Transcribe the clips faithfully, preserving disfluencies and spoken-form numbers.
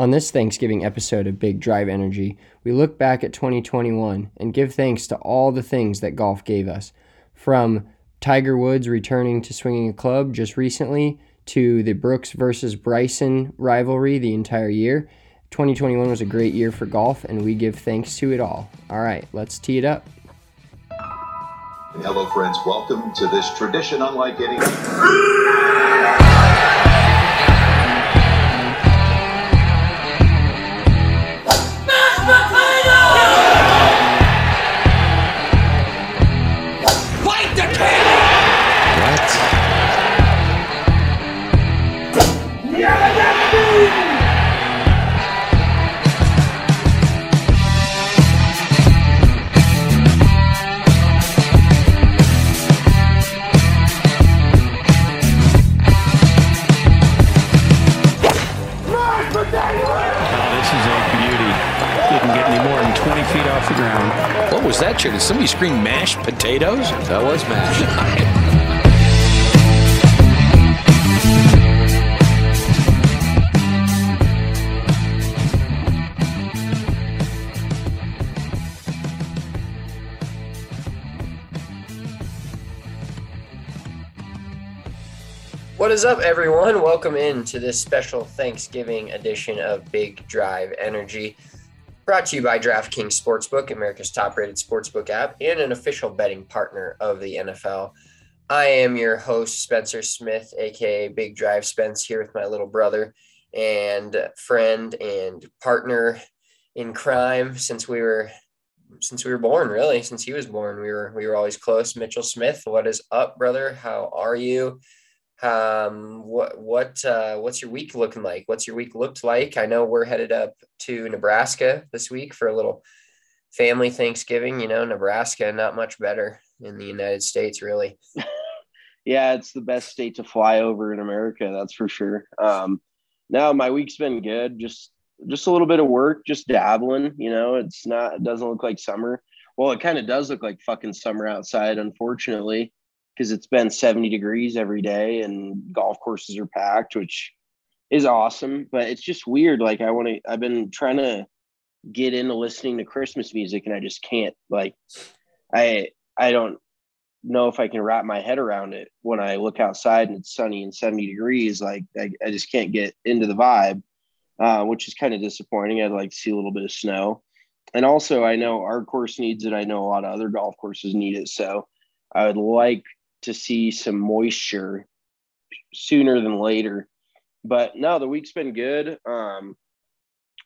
On this Thanksgiving episode of Big Drive Energy, we look back at twenty twenty-one and give thanks to all the things that golf gave us, from Tiger Woods returning to swinging a club just recently to the Brooks versus Bryson rivalry the entire year. twenty twenty-one was a great year for golf, and we give thanks to it all. All right, let's tee it up. Hello, friends. Welcome to this tradition unlike any. That chicken? Did somebody scream mashed potatoes? That was mashed. What is up, everyone? Welcome in to this special Thanksgiving edition of Big Drive Energy. Brought to you by DraftKings Sportsbook, America's top-rated sportsbook app, and an official betting partner of the N F L. I am your host, Spencer Smith, a k a. Big Drive Spence, here with my little brother and friend and partner in crime since we were since we were born, really. Since he was born, we were we were always close. Mitchell Smith, what is up, brother? How are you? Um, what, what, uh, what's your week looking like? What's your week looked like? I know we're headed up to Nebraska this week for a little family Thanksgiving, you know, Nebraska, not much better in the United States, really. Yeah. It's the best state to fly over in America. That's for sure. Um, no, my week's been good. Just, just a little bit of work, just dabbling, you know, it's not, it doesn't look like summer. Well, it kind of does look like fucking summer outside, unfortunately, because it's been seventy degrees every day and golf courses are packed, which is awesome. But it's just weird. Like I want to, I've been trying to get into listening to Christmas music and I just can't, like, I, I don't know if I can wrap my head around it when I look outside and it's sunny and seventy degrees. Like I, I just can't get into the vibe, uh, which is kind of disappointing. I'd like to see a little bit of snow. And also I know our course needs it. I know a lot of other golf courses need it. So I would like to see some moisture sooner than later. But no, the week's been good. Um,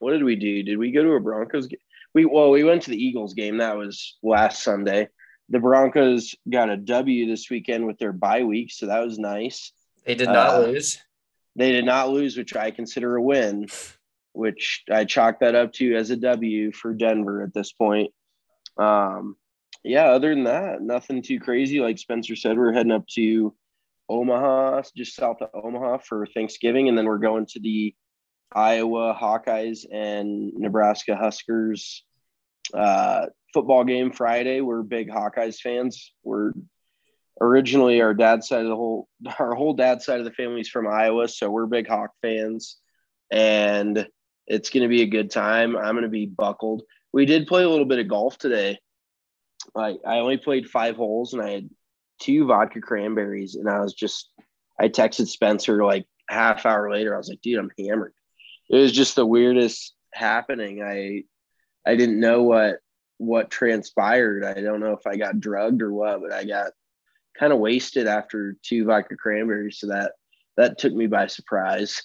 what did we do? Did we go to a Broncos game? We, well, we went to the Eagles game. That was last Sunday. The Broncos got a W this weekend with their bye week, so that was nice. They did not uh, lose. They did not lose, which I consider a win, which I chalk that up to as a W for Denver at this point. Um, Yeah, other than that, nothing too crazy. Like Spencer said, we're heading up to Omaha, just south of Omaha for Thanksgiving, and then we're going to the Iowa Hawkeyes and Nebraska Huskers uh, football game Friday. We're big Hawkeyes fans. We're originally our dad's side of the whole our whole dad's side of the family's from Iowa, so we're big Hawk fans, and it's going to be a good time. I'm going to be buckled. We did play a little bit of golf today. Like I only played five holes and I had two vodka cranberries and I was just, I texted Spencer like half hour later. I was like, dude, I'm hammered. It was just the weirdest happening. I, I didn't know what, what transpired. I don't know if I got drugged or what, but I got kind of wasted after two vodka cranberries. So that, that took me by surprise.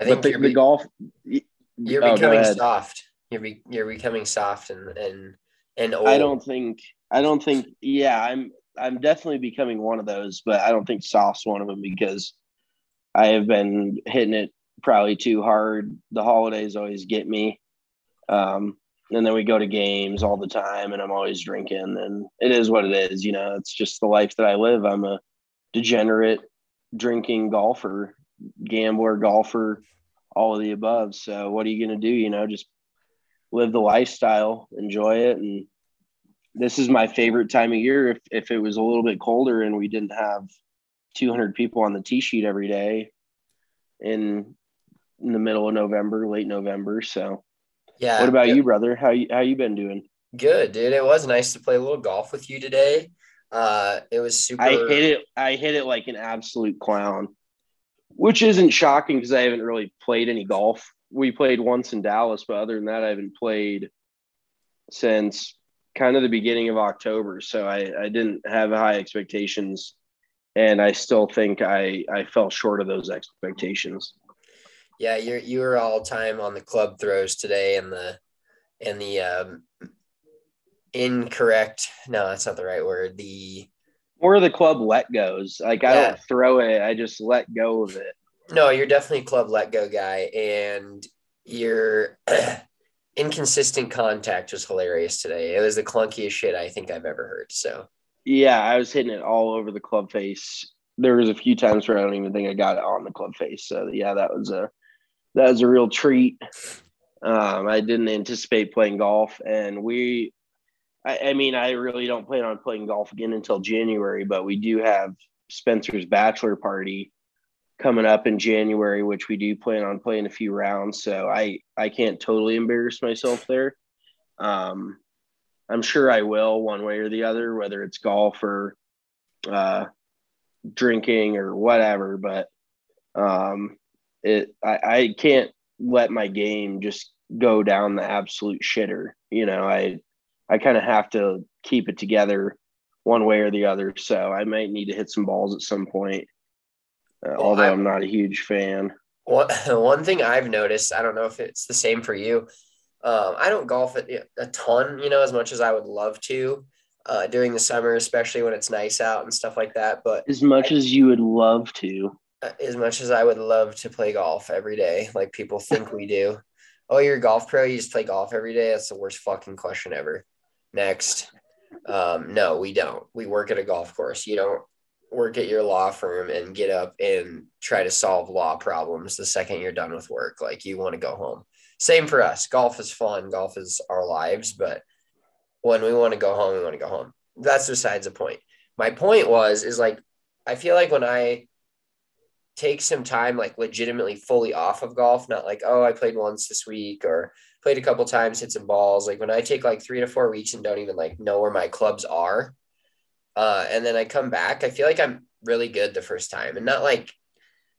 I think but the, be- the golf. You're oh, becoming soft. You're be- you're becoming soft and, and, And old. I don't think, I don't think, yeah, I'm, I'm definitely becoming one of those, but I don't think soft's one of them because I have been hitting it probably too hard. The holidays always get me. Um, and then we go to games all the time and I'm always drinking and it is what it is. You know, it's just the life that I live. I'm a degenerate drinking golfer, gambler, golfer, all of the above. So what are you going to do? You know, just live the lifestyle, enjoy it. And this is my favorite time of year. If if it was a little bit colder and we didn't have two hundred people on the tee sheet every day in in the middle of November, late November. So yeah. What about good. you, brother? How you, how you been doing? Good, dude. It was nice to play a little golf with you today. Uh, it was super. I hit it. I hit it like an absolute clown, which isn't shocking because I haven't really played any golf. We played once in Dallas, but other than that, I haven't played since kind of the beginning of October. So I, I didn't have high expectations, and I still think I, I fell short of those expectations. Yeah, you you were all time on the club throws today, and the and the um, incorrect. No, that's not the right word. The or the club let goes. Like I yeah. don't throw it. I just let go of it. No, you're definitely a club let go guy, and your inconsistent contact was hilarious today. It was the clunkiest shit I think I've ever heard. So yeah, I was hitting it all over the club face. There was a few times where I don't even think I got it on the club face. So yeah, that was a that was a real treat. Um, I didn't anticipate playing golf, and we, I, I mean, I really don't plan on playing golf again until January, but we do have Spencer's bachelor party coming up in January, which we do plan on playing a few rounds. So I, I can't totally embarrass myself there. Um, I'm sure I will one way or the other, whether it's golf or uh, drinking or whatever, but um, it, I, I can't let my game just go down the absolute shitter. You know, I, I kind of have to keep it together one way or the other. So I might need to hit some balls at some point. Uh, well, although I'm, I'm not a huge fan. One, one thing I've noticed, I don't know if it's the same for you. Um, I don't golf a, a ton, you know, as much as I would love to uh, during the summer, especially when it's nice out and stuff like that. But as much I, as you would love to, as much as I would love to play golf every day, like people think we do. Oh, you're a golf pro. You just play golf every day. That's the worst fucking question ever. Next. Um, no, we don't. We work at a golf course. You don't work at your law firm and get up and try to solve law problems the second you're done with work. Like you want to go home. Same for us. Golf is fun. Golf is our lives. But when we want to go home, we want to go home. That's besides the point. My point was, is like, I feel like when I take some time, like legitimately fully off of golf, not like, oh, I played once this week or played a couple times, hit some balls. Like when I take like three to four weeks and don't even like know where my clubs are, Uh, and then I come back, I feel like I'm really good the first time, and not like,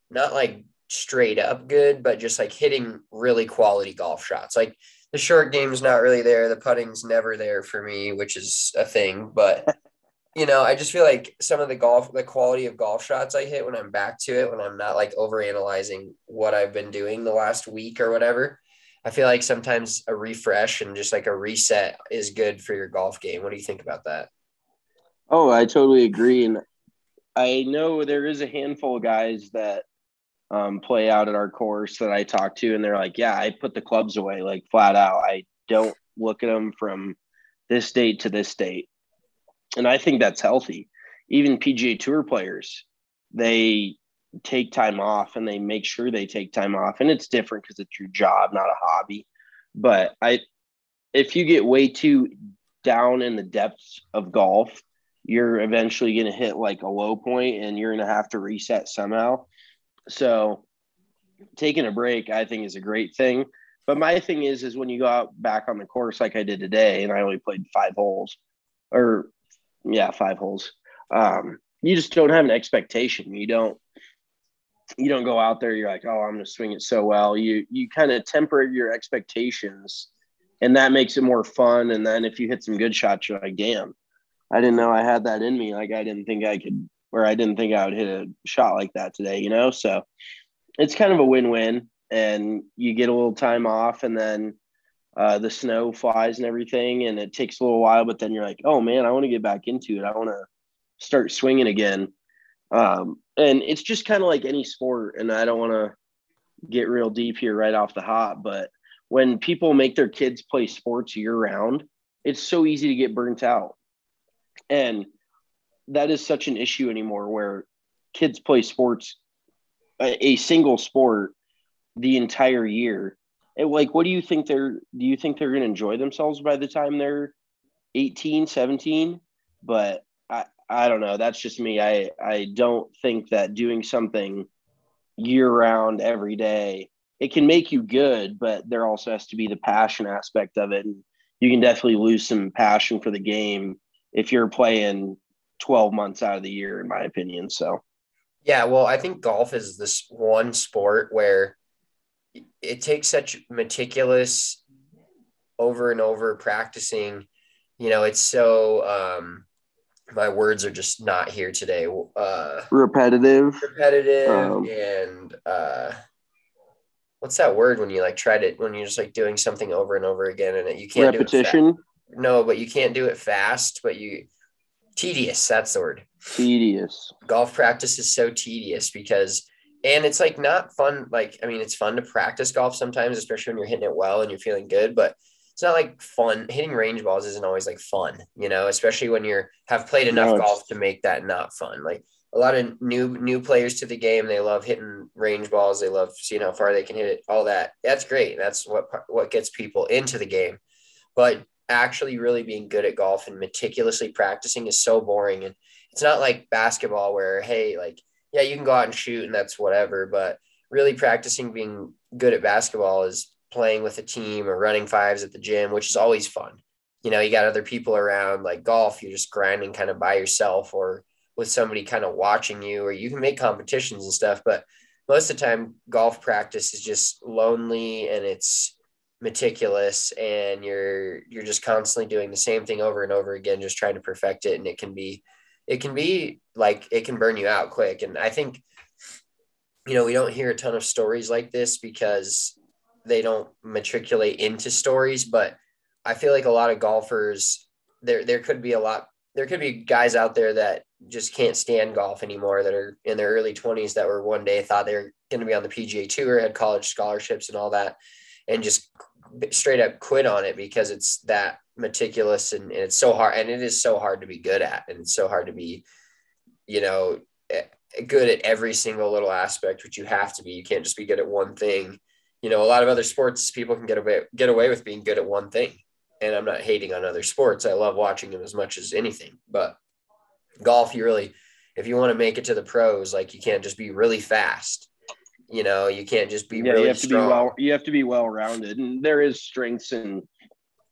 not like straight up good, but just like hitting really quality golf shots. Like the short game's not really there. The putting's never there for me, which is a thing, but you know, I just feel like some of the golf, the quality of golf shots I hit when I'm back to it, when I'm not like overanalyzing what I've been doing the last week or whatever, I feel like sometimes a refresh and just like a reset is good for your golf game. What do you think about that? Oh, I totally agree. And I know there is a handful of guys that um, play out at our course that I talk to, and they're like, yeah, I put the clubs away, like flat out. I don't look at them from this date to this date. And I think that's healthy. Even P G A Tour players, they take time off and they make sure they take time off. And it's different because it's your job, not a hobby. But I, if you get way too down in the depths of golf, you're eventually going to hit like a low point and you're going to have to reset somehow. So taking a break, I think, is a great thing. But my thing is, is when you go out back on the course, like I did today, and I only played five holes or yeah, five holes. Um, you just don't have an expectation. You don't, you don't go out there. You're like, oh, I'm going to swing it so well. You, you kind of temper your expectations, and that makes it more fun. And then if you hit some good shots, you're like, damn, I didn't know I had that in me. Like I didn't think I could, or I didn't think I would hit a shot like that today, you know? So it's kind of a win-win, and you get a little time off, and then uh, the snow flies and everything, and it takes a little while, but then you're like, oh man, I want to get back into it. I want to start swinging again. Um, and it's just kind of like any sport. And I don't want to get real deep here right off the hop, but when people make their kids play sports year round, it's so easy to get burnt out. And that is such an issue anymore, where kids play sports, a, a single sport, the entire year. And like, what do you think they're, do you think they're going to enjoy themselves by the time they're eighteen, seventeen? But I, I don't know. That's just me. I, I don't think that doing something year round every day it can make you good, but there also has to be the passion aspect of it. And you can definitely lose some passion for the game if you're playing twelve months out of the year, in my opinion. So, yeah, well, I think golf is this one sport where it takes such meticulous over and over practicing. You know, it's so, um, my words are just not here today. Uh, repetitive, repetitive. Um, and, uh, what's that word when you like try to, when you're just like doing something over and over again and you can't repetition. do it. No, but you can't do it fast, but you tedious. That's the word. Tedious. Golf practice is so tedious because, and it's like not fun. Like, I mean, it's fun to practice golf sometimes, especially when you're hitting it well and you're feeling good, but it's not like fun. Hitting range balls isn't always like fun, you know, especially when you're have played enough no, golf to make that not fun. Like, a lot of new new players to the game, they love hitting range balls. They love seeing how far they can hit it, all that. That's great. That's what what gets people into the game. But actually really being good at golf and meticulously practicing is so boring. And it's not like basketball where, hey, like, yeah, you can go out and shoot and that's whatever. But really practicing being good at basketball is playing with a team or running fives at the gym, which is always fun. You know, you got other people around. Like golf, you're just grinding kind of by yourself or with somebody kind of watching you, or you can make competitions and stuff, but most of the time golf practice is just lonely and it's meticulous and you're, you're just constantly doing the same thing over and over again, just trying to perfect it. And it can be, it can be like, it can burn you out quick. And I think, you know, we don't hear a ton of stories like this because they don't matriculate into stories, but I feel like a lot of golfers there, there could be a lot, there could be guys out there that just can't stand golf anymore that are in their early twenties that were one day thought they were going to be on the P G A Tour, had college scholarships and all that, and just straight up quit on it because it's that meticulous and, and it's so hard. And it is so hard to be good at, and it's so hard to be, you know, good at every single little aspect, which you have to be. You can't just be good at one thing. You know, a lot of other sports, people can get away, get away with being good at one thing. And I'm not hating on other sports. I love watching them as much as anything, but golf, you really, if you want to make it to the pros, like you can't just be really fast, you know, you can't just be, yeah, really you have strong. To be well, you have to be well-rounded, and there is strengths and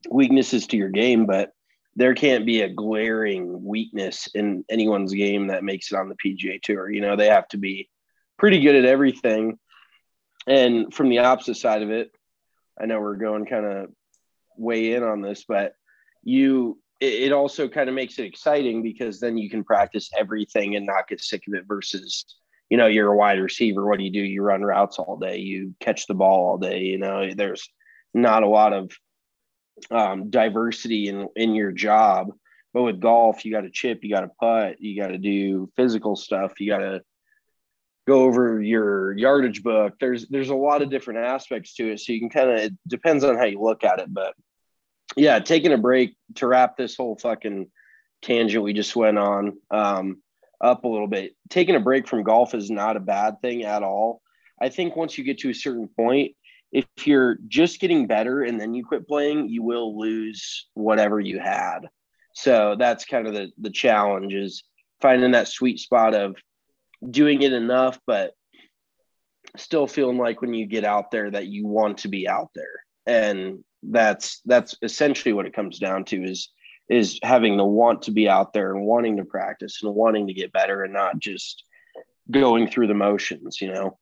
weaknesses to your game, but there can't be a glaring weakness in anyone's game that makes it on the P G A Tour. You know, they have to be pretty good at everything. And from the opposite side of it, I know we're going kind of way in on this, but you, it also kind of makes it exciting because then you can practice everything and not get sick of it versus, you know, you're a wide receiver. What do you do? You run routes all day. You catch the ball all day. You know, there's not a lot of um, diversity in, in your job, but with golf, you got to chip, you got to putt, you got to do physical stuff. You got to go over your yardage book. There's, there's a lot of different aspects to it. So you can kind of, it depends on how you look at it, but yeah, taking a break to wrap this whole fucking tangent we just went on um, up a little bit. Taking a break from golf is not a bad thing at all. I think once you get to a certain point, if you're just getting better and then you quit playing, you will lose whatever you had. So that's kind of the, the challenge, is finding that sweet spot of doing it enough, but still feeling like when you get out there that you want to be out there. And that's that's essentially what it comes down to, is is having the want to be out there and wanting to practice and wanting to get better and not just going through the motions, you know.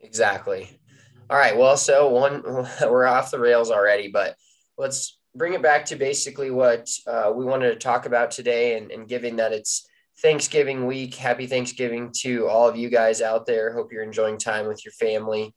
Exactly. All right, well, so one we're off the rails already, but let's bring it back to basically what uh, we wanted to talk about today. And, and given that it's Thanksgiving week, happy Thanksgiving to all of you guys out there. Hope you're enjoying time with your family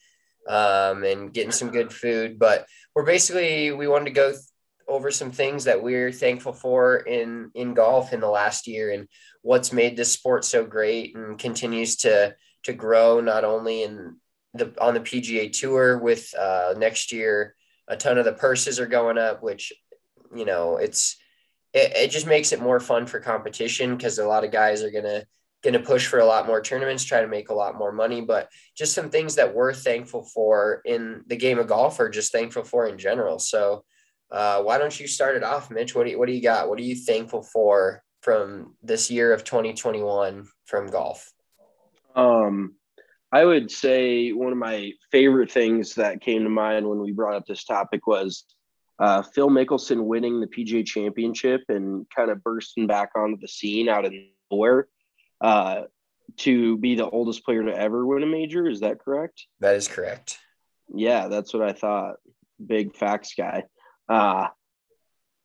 um and getting some good food. But we're basically, we wanted to go th- over some things that we're thankful for in in golf in the last year, and what's made this sport so great and continues to to grow, not only in the on the P G A Tour with uh next year a ton of the purses are going up, which, you know, it's it, it just makes it more fun for competition, because a lot of guys are gonna going to push for a lot more tournaments, try to make a lot more money. But just some things that we're thankful for in the game of golf, or just thankful for in general. So uh, why don't you start it off, Mitch? What do you, what do you got? What are you thankful for from this year of twenty twenty-one from golf? Um, I would say one of my favorite things that came to mind when we brought up this topic was uh, Phil Mickelson winning the P G A Championship and kind of bursting back onto the scene out of nowhere uh, to be the oldest player to ever win a major. Is that correct? That is correct. Yeah, that's what I thought. Big facts guy. Uh,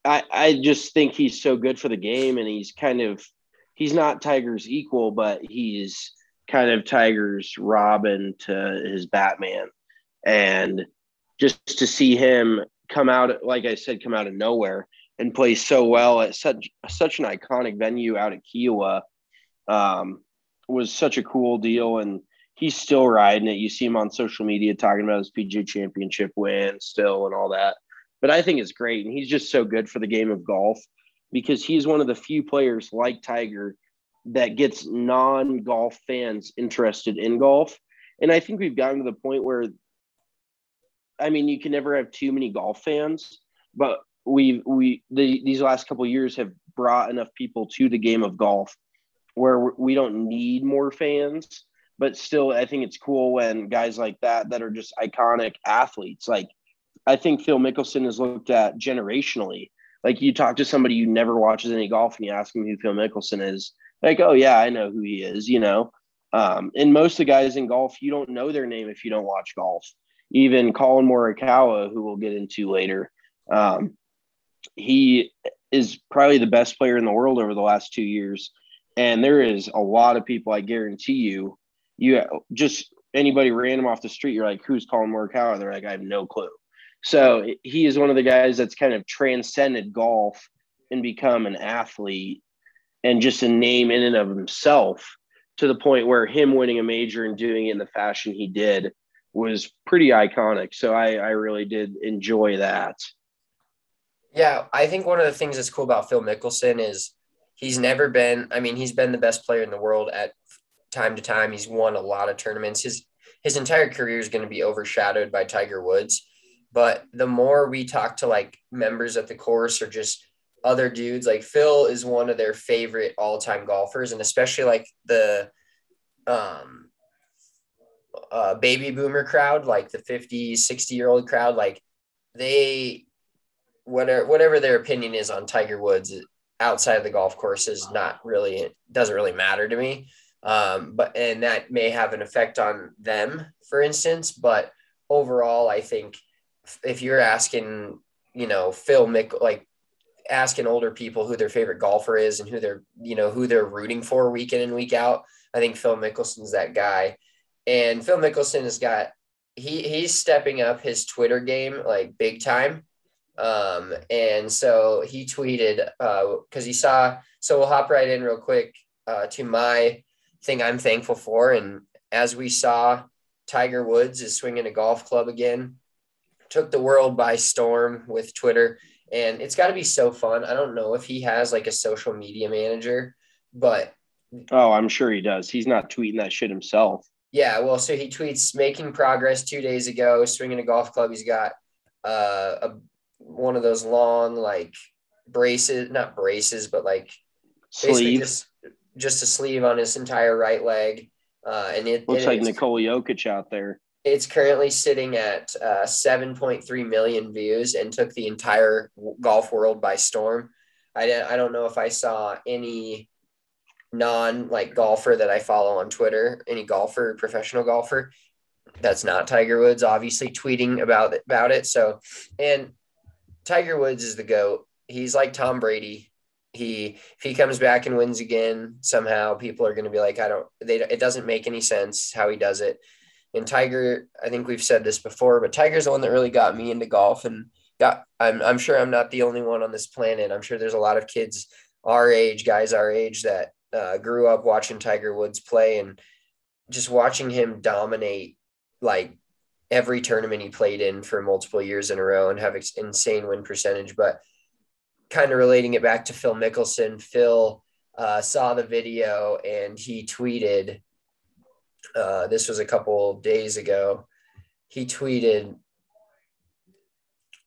I, I just think he's so good for the game, and he's kind of – he's not Tiger's equal, but he's – kind of Tiger's Robin to his Batman. And just to see him come out, like I said, come out of nowhere and play so well at such such an iconic venue out at Kiawah um, was such a cool deal. And he's still riding it. You see him on social media talking about his P G A Championship win still and all that. But I think it's great. And he's just so good for the game of golf because he's one of the few players like Tiger that gets non-golf fans interested in golf. And I think we've gotten to the point where, I mean, you can never have too many golf fans, but we we the, these last couple of years have brought enough people to the game of golf where we don't need more fans. But still, I think it's cool when guys like that, that are just iconic athletes. Like, I think Phil Mickelson is looked at generationally. Like, you talk to somebody who never watches any golf and you ask them who Phil Mickelson is, like, oh, yeah, I know who he is, you know. Um, and most of the guys in golf, you don't know their name if you don't watch golf. Even Colin Morikawa, who we'll get into later, um, he is probably the best player in the world over the last two years. And there is a lot of people, I guarantee you, you just anybody random off the street, you're like, who's Colin Morikawa? They're like, I have no clue. So he is one of the guys that's kind of transcended golf and become an athlete. And just a name in and of himself, to the point where him winning a major and doing it in the fashion he did was pretty iconic. So I, I really did enjoy that. Yeah, I think one of the things that's cool about Phil Mickelson is he's never been – I mean, he's been the best player in the world at time to time. He's won a lot of tournaments. His, his entire career is going to be overshadowed by Tiger Woods. But the more we talk to, like, members at the course or just – other dudes, like Phil is one of their favorite all-time golfers, and especially like the um uh baby boomer crowd, like the fifty, sixty year old crowd, like they whatever whatever their opinion is on Tiger Woods outside of the golf course is not really, it doesn't really matter to me, um but and that may have an effect on them, for instance. But overall, I think if you're asking, you know, Phil Mick like asking older people who their favorite golfer is and who they're, you know, who they're rooting for week in and week out, I think Phil Mickelson's that guy. And Phil Mickelson has got, he he's stepping up his Twitter game, like, big time. Um, and so he tweeted, uh, cause he saw, so we'll hop right in real quick uh, to my thing I'm thankful for. And as we saw, Tiger Woods is swinging a golf club again, took the world by storm with Twitter. And it's got to be so fun. I don't know if he has like a social media manager, but. Oh, I'm sure he does. He's not tweeting that shit himself. Yeah. Well, so he tweets making progress two days ago, swinging a golf club. He's got uh, a, one of those long, like braces, not braces, but like basically just, just a sleeve on his entire right leg. Uh, and it looks like Nikola Jokic out there. It's currently sitting at uh, seven point three million views and took the entire w- golf world by storm. I, d- I don't know if I saw any non like golfer that I follow on Twitter, any golfer, professional golfer that's not Tiger Woods, obviously tweeting about it, about it. So, and Tiger Woods is the GOAT. He's like Tom Brady. He, if he comes back and wins again, somehow people are going to be like, I don't, they, it doesn't make any sense how he does it. And Tiger, I think we've said this before, but Tiger's the one that really got me into golf, and got, I'm I'm sure I'm not the only one on this planet. I'm sure there's a lot of kids our age, guys our age that uh, grew up watching Tiger Woods play, and just watching him dominate like every tournament he played in for multiple years in a row and have insane win percentage. But kind of relating it back to Phil Mickelson, Phil uh, saw the video and he tweeted, Uh, this was a couple days ago. He tweeted,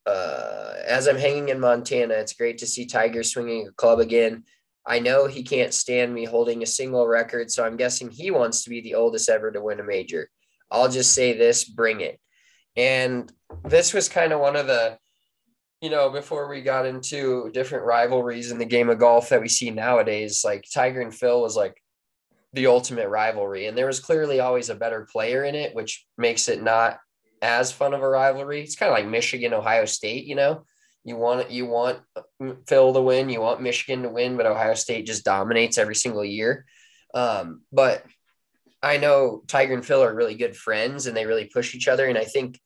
uh, as I'm hanging in Montana, it's great to see Tiger swinging a club again. I know he can't stand me holding a single record, so I'm guessing he wants to be the oldest ever to win a major. I'll just say this, bring it. And this was kind of one of the, you know, before we got into different rivalries in the game of golf that we see nowadays, like Tiger and Phil was like the ultimate rivalry. And there was clearly always a better player in it, which makes it not as fun of a rivalry. It's kind of like Michigan, Ohio State, you know, you want you want Phil to win, you want Michigan to win, but Ohio State just dominates every single year. Um, but I know Tiger and Phil are really good friends and they really push each other. And I think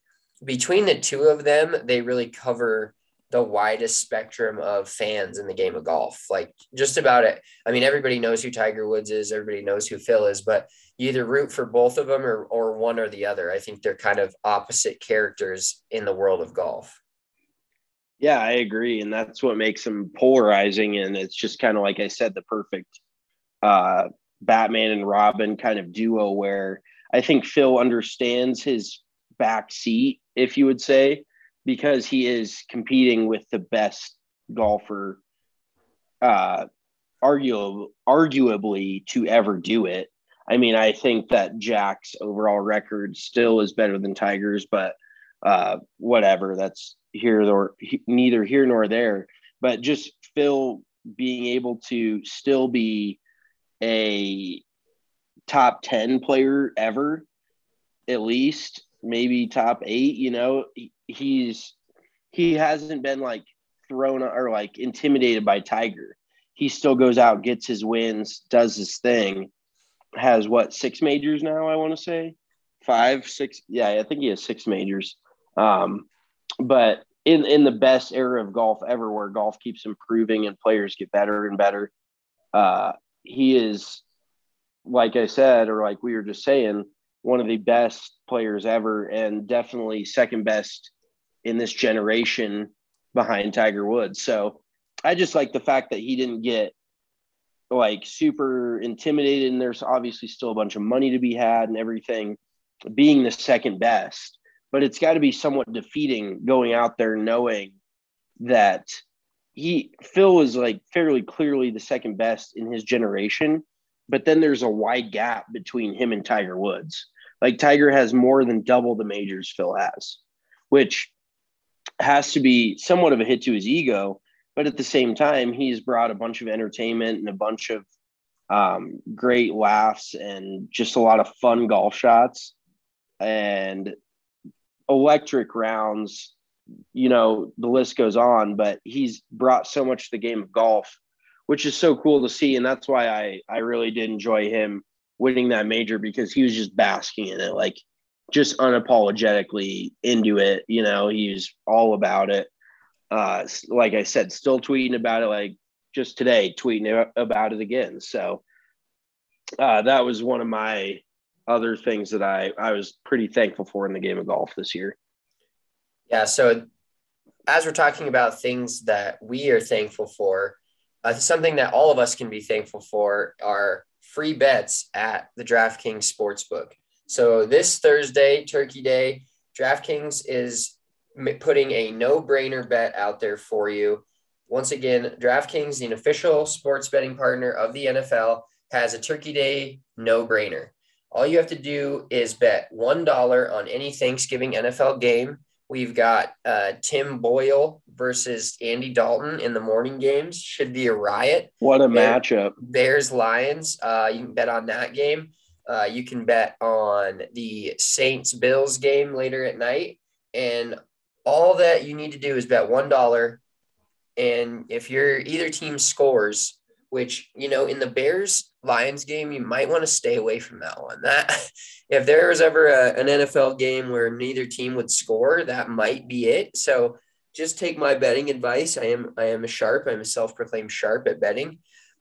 between the two of them, they really cover the widest spectrum of fans in the game of golf, like just about it. I mean, everybody knows who Tiger Woods is. Everybody knows who Phil is, but you either root for both of them or, or one or the other. I think they're kind of opposite characters in the world of golf. Yeah, I agree. And that's what makes them polarizing. And it's just kind of, like I said, the perfect uh, Batman and Robin kind of duo where I think Phil understands his back seat, if you would say, because he is competing with the best golfer, uh, argu- arguably to ever do it. I mean, I think that Jack's overall record still is better than Tiger's, but uh, whatever, that's here or neither here nor there. But just Phil being able to still be a top ten player ever, at least maybe top eight, you know, he's, he hasn't been like thrown or like intimidated by Tiger. He still goes out, gets his wins, does his thing, has what, six majors now, I want to say five, six. Yeah. I think he has six majors. Um, but in, in the best era of golf ever, where golf keeps improving and players get better and better. Uh, he is, like I said, or like we were just saying, one of the best players ever and definitely second best in this generation behind Tiger Woods. So I just like the fact that he didn't get like super intimidated, and there's obviously still a bunch of money to be had and everything, being the second best, but it's got to be somewhat defeating going out there knowing that he Phil is like fairly clearly the second best in his generation, but then there's a wide gap between him and Tiger Woods. Like Tiger has more than double the majors Phil has, which has to be somewhat of a hit to his ego. But at the same time, he's brought a bunch of entertainment and a bunch of um, great laughs and just a lot of fun golf shots and electric rounds. You know, the list goes on, but he's brought so much to the game of golf, which is so cool to see. And that's why I, I really did enjoy him winning that major, because he was just basking in it, like just unapologetically into it. You know, he was all about it. Uh, like I said, still tweeting about it, like just today tweeting about it again. So uh, that was one of my other things that I, I was pretty thankful for in the game of golf this year. Yeah. So as we're talking about things that we are thankful for, uh, something that all of us can be thankful for are free bets at the DraftKings Sportsbook. So this Thursday, Turkey Day, DraftKings is putting a no-brainer bet out there for you. Once again, DraftKings, the official sports betting partner of the N F L, has a Turkey Day no-brainer. All you have to do is bet one dollar on any Thanksgiving N F L game. We've got uh, Tim Boyle versus Andy Dalton in the morning games. Should be a riot. What a Bear, matchup. Bears-Lions. Uh, you can bet on that game. Uh, you can bet on the Saints-Bills game later at night. And all that you need to do is bet one dollar. And if you're either team scores, which, you know, in the Bears-Lions game, you might want to stay away from that one. That if there was ever a, an N F L game where neither team would score, that might be it. So just take my betting advice. I am I am a sharp. I'm a self-proclaimed sharp at betting.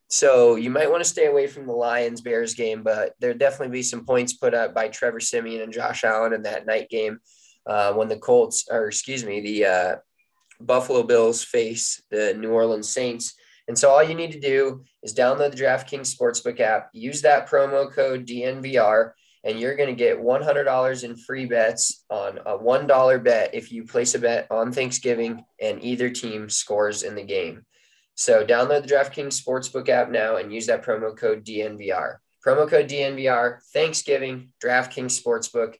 So you might want to stay away from the Lions-Bears game, but there'll definitely be some points put up by Trevor Siemian and Josh Allen in that night game uh, when the Colts, or excuse me, the uh, Buffalo Bills face the New Orleans Saints. And so all you need to do is download the DraftKings Sportsbook app, use that promo code D N V R, and you're going to get one hundred dollars in free bets on a one dollar bet if you place a bet on Thanksgiving and either team scores in the game. So download the DraftKings Sportsbook app now and use that promo code D N V R. Promo code D N V R, Thanksgiving, DraftKings Sportsbook,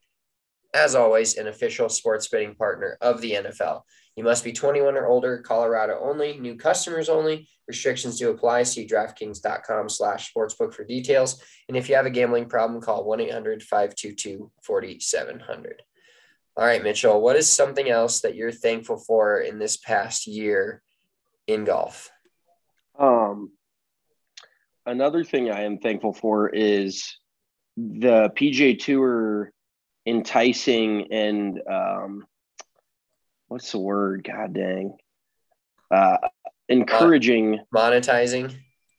as always, an official sports betting partner of the N F L. You must be twenty-one or older, Colorado only, new customers only. Restrictions do apply. See DraftKings.com slash sportsbook for details. And if you have a gambling problem, call one eight hundred five two two four seven zero zero. All right, Mitchell, what is something else that you're thankful for in this past year in golf? Um, another thing I am thankful for is the P G A Tour enticing and um, what's the word? God dang. Uh, encouraging. Monetizing.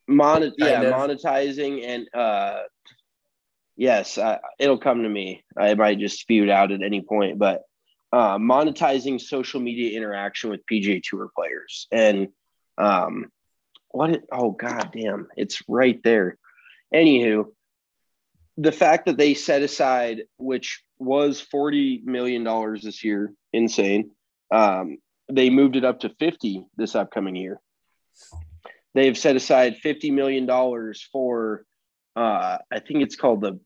Monet, yeah, of. monetizing and uh, yes, uh, it'll come to me. I might just spew it out at any point, but uh, monetizing social media interaction with P G A Tour players. And um, what? It, oh, God damn. It's right there. Anywho, the fact that they set aside, which was forty million dollars this year, insane. Um, they moved it up to fifty this upcoming year. They've set aside fifty million dollars for, uh, I think it's called the,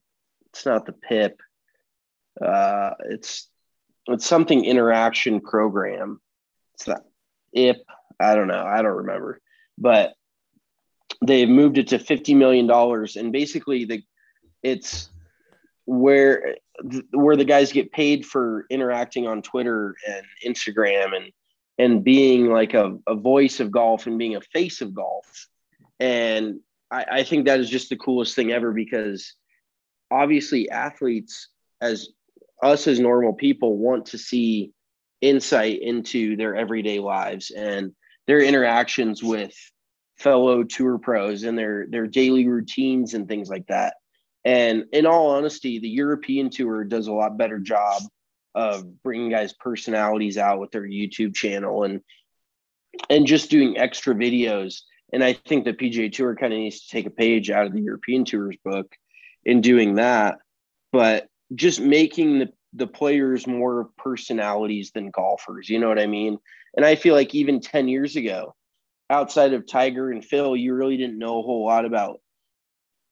it's not the P I P. Uh, it's, it's something interaction program. It's not I P. I don't know. I don't remember, but they've moved it to fifty million dollars. And basically the, it's where where the guys get paid for interacting on Twitter and Instagram and and being like a, a voice of golf and being a face of golf. And I, I think that is just the coolest thing ever, because obviously athletes, as us as normal people, want to see insight into their everyday lives and their interactions with fellow tour pros and their their daily routines and things like that. And in all honesty, the European Tour does a lot better job of bringing guys' personalities out with their YouTube channel and and just doing extra videos. And I think the P G A Tour kind of needs to take a page out of the European Tour's book in doing that. But just making the, the players more personalities than golfers, you know what I mean? And I feel like even ten years ago, outside of Tiger and Phil, you really didn't know a whole lot about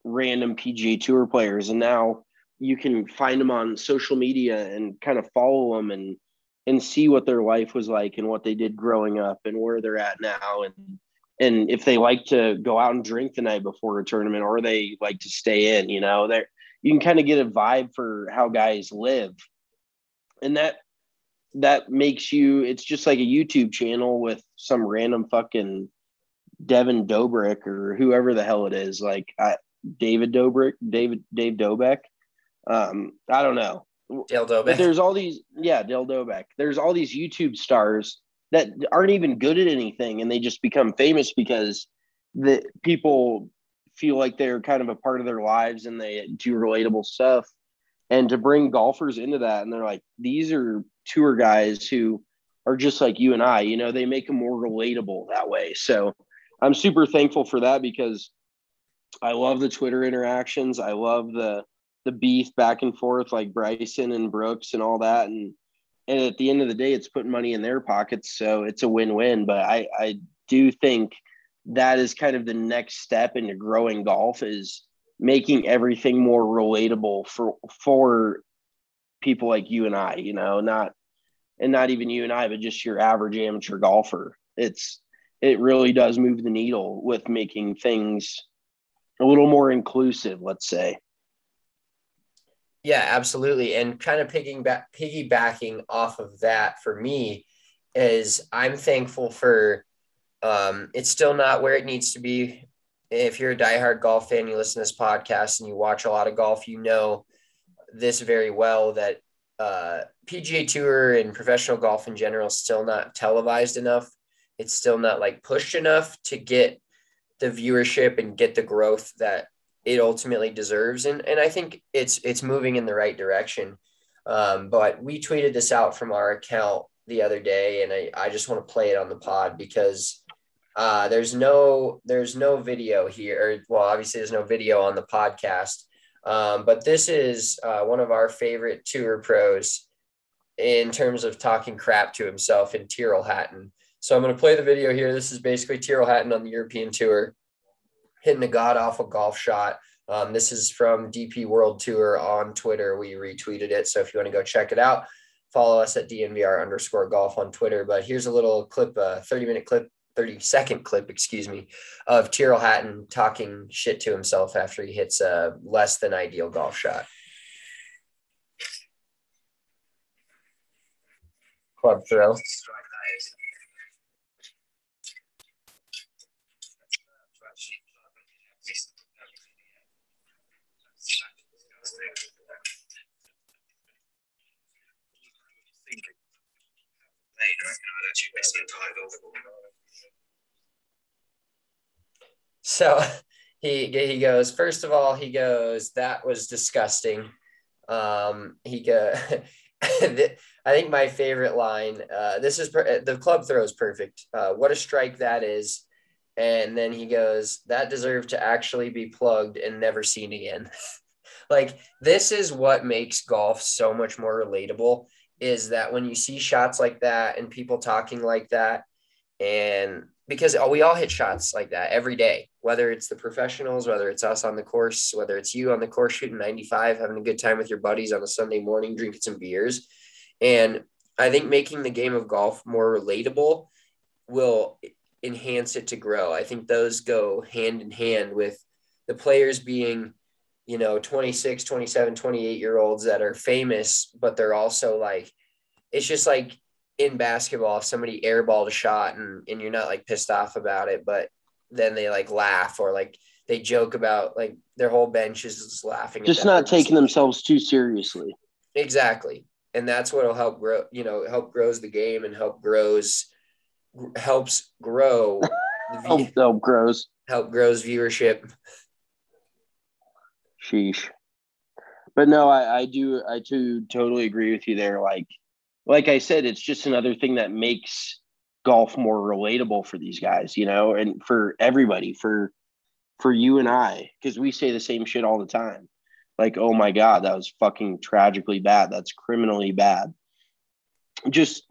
random P G A Tour players, and now you can find them on social media and kind of follow them and and see what their life was like and what they did growing up and where they're at now, and and if they like to go out and drink the night before a tournament or they like to stay in. You know, there you can kind of get a vibe for how guys live, and that that makes you, it's just like a YouTube channel with some random fucking Devin Dobrik or whoever the hell it is, like I David Dobrik, David, Dave Dobek. Um, I don't know. Dale Dobek. But there's all these, yeah, Dale Dobek. There's all these YouTube stars that aren't even good at anything, and they just become famous because the people feel like they're kind of a part of their lives and they do relatable stuff. And to bring golfers into that, and they're like, these are tour guys who are just like you and I, you know, they make them more relatable that way. So I'm super thankful for that, because I love the Twitter interactions. I love the the beef back and forth, like Bryson and Brooks and all that. And and at the end of the day, it's putting money in their pockets, so it's a win-win. But I, I do think that is kind of the next step into growing golf, is making everything more relatable for for people like you and I, you know, not and not even you and I, but just your average amateur golfer. It's it really does move the needle with making things a little more inclusive, let's say. Yeah, absolutely. And kind of picking back, piggybacking off of that for me is I'm thankful for, um, it's still not where it needs to be. If you're a diehard golf fan, you listen to this podcast and you watch a lot of golf, you know this very well, that uh, P G A Tour and professional golf in general is still not televised enough. It's still not like pushed enough to get the viewership and get the growth that it ultimately deserves. And and I think it's, it's moving in the right direction. Um, but we tweeted this out from our account the other day, and I, I just want to play it on the pod, because uh, there's no, there's no video here. Or, well, obviously there's no video on the podcast, um, but this is uh, one of our favorite tour pros in terms of talking crap to himself, in Tyrrell Hatton. So I'm going to play the video here. This is basically Tyrrell Hatton on the European Tour hitting a god-awful golf shot. Um, this is from D P World Tour on Twitter. We retweeted it. So if you want to go check it out, follow us at D N V R underscore golf on Twitter. But here's a little clip, a thirty minute clip, thirty second clip, excuse me, of Tyrrell Hatton talking shit to himself after he hits a less than ideal golf shot. Club Tyrrell. So he he goes, first of all, he goes, that was disgusting. Um, he go, I think my favorite line, uh, this is per- the club throw is perfect. Uh, what a strike that is. And then he goes, that deserved to actually be plugged and never seen again. Like, this is what makes golf so much more relatable, is that when you see shots like that and people talking like that, and because we all hit shots like that every day, whether it's the professionals, whether it's us on the course, whether it's you on the course shooting ninety-five, having a good time with your buddies on a Sunday morning, drinking some beers. And I think making the game of golf more relatable will enhance it to grow. I think those go hand in hand with the players being, you know, twenty-six, twenty-seven, twenty-eight year olds that are famous, but they're also like, it's just like in basketball, if somebody airballed a shot and, and you're not like pissed off about it, but then they like laugh or like they joke about like their whole bench is just laughing. Just not taking themselves too seriously. Exactly. And that's what will help grow, you know, help grows the game and help grows, helps grow. help, help grows. Help grows viewership. Sheesh. But no, I, I do, I too totally agree with you there. Like, like I said, it's just another thing that makes golf more relatable for these guys, you know, and for everybody, for, for you and I, because we say the same shit all the time. Like, oh my God, that was fucking tragically bad. That's criminally bad. Just,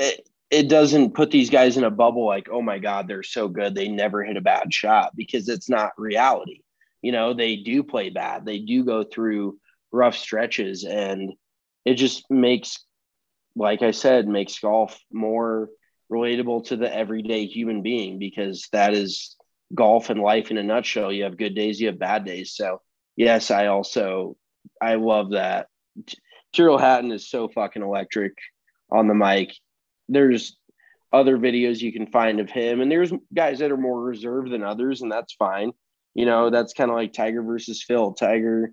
it, it doesn't put these guys in a bubble. Like, oh my God, they're so good. They never hit a bad shot, because it's not reality. You know, they do play bad. They do go through rough stretches, and it just makes, like I said, makes golf more relatable to the everyday human being, because that is golf and life in a nutshell. You have good days, you have bad days. So yes, I also, I love that. Tyrrell Hatton is so fucking electric on the mic. There's other videos you can find of him, and there's guys that are more reserved than others, and that's fine. You know, that's kind of like Tiger versus Phil. Tiger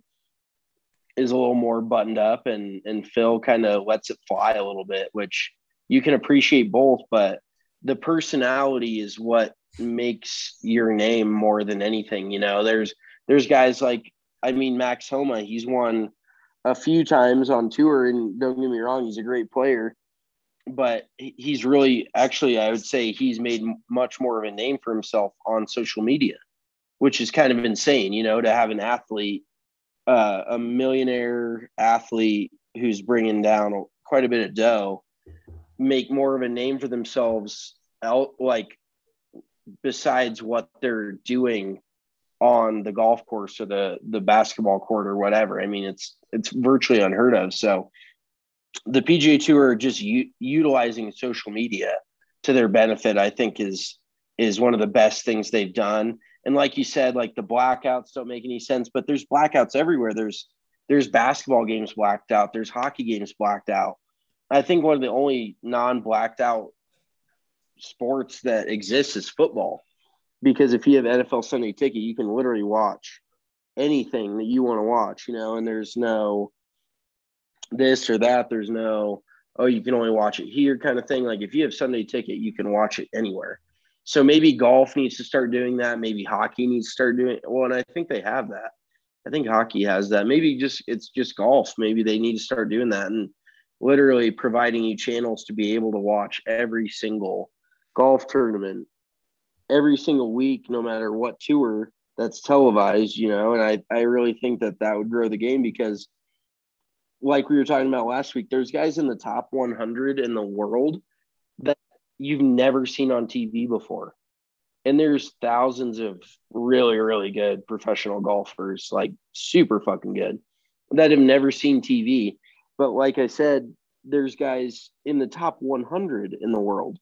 is a little more buttoned up, and and Phil kind of lets it fly a little bit, which you can appreciate both. But the personality is what makes your name more than anything. You know, there's there's guys like, I mean, Max Homa. He's won a few times on tour, and don't get me wrong, he's a great player. But he's really, actually, I would say he's made much more of a name for himself on social media, which is kind of insane, you know, to have an athlete, uh, a millionaire athlete who's bringing down quite a bit of dough, make more of a name for themselves, out, like besides what they're doing on the golf course or the, the basketball court or whatever. I mean, it's, it's virtually unheard of. So the P G A Tour are just u- utilizing social media to their benefit, I think is, is one of the best things they've done. And like you said, like the blackouts don't make any sense, but there's blackouts everywhere. There's there's basketball games blacked out. There's hockey games blacked out. I think one of the only non-blacked out sports that exists is football, because if you have N F L Sunday Ticket, you can literally watch anything that you want to watch, you know, and there's no this or that. There's no, oh, you can only watch it here kind of thing. Like if you have Sunday Ticket, you can watch it anywhere. So maybe golf needs to start doing that. Maybe hockey needs to start doing it. Well, and I think they have that. I think hockey has that. Maybe just it's just golf. Maybe they need to start doing that and literally providing you channels to be able to watch every single golf tournament every single week, no matter what tour that's televised, you know. And I, I really think that that would grow the game, because like we were talking about last week, there's guys in the top one hundred in the world that you've never seen on T V before. And there's thousands of really, really good professional golfers, like super fucking good, that have never seen T V. But like I said, there's guys in the top one hundred in the world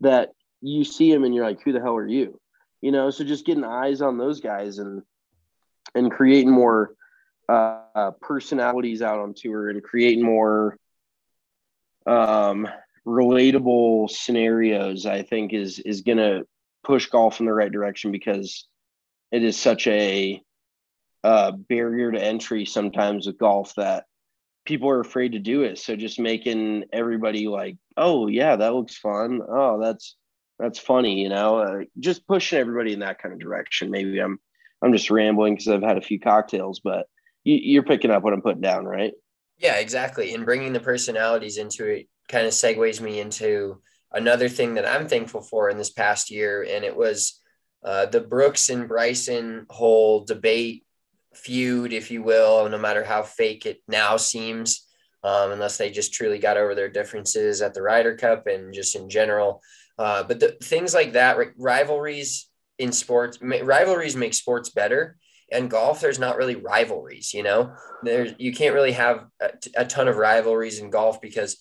that you see them and you're like, who the hell are you? You know, so just getting eyes on those guys and and creating more uh, uh, personalities out on tour and creating more um, relatable scenarios, I think is is going to push golf in the right direction, because it is such a uh, barrier to entry sometimes with golf that people are afraid to do it. So just making everybody like, oh yeah, that looks fun. Oh, that's, that's funny. You know, uh, just pushing everybody in that kind of direction. Maybe I'm, I'm just rambling because I've had a few cocktails, but you, you're picking up what I'm putting down, right? Yeah, exactly. And bringing the personalities into it kind of segues me into another thing that I'm thankful for in this past year. And it was uh, the Brooks and Bryson whole debate, feud, if you will, no matter how fake it now seems, um, unless they just truly got over their differences at the Ryder Cup and just in general. Uh, but the, things like that, rivalries in sports, rivalries make sports better. And golf, there's not really rivalries, you know, there's, you can't really have a, a ton of rivalries in golf because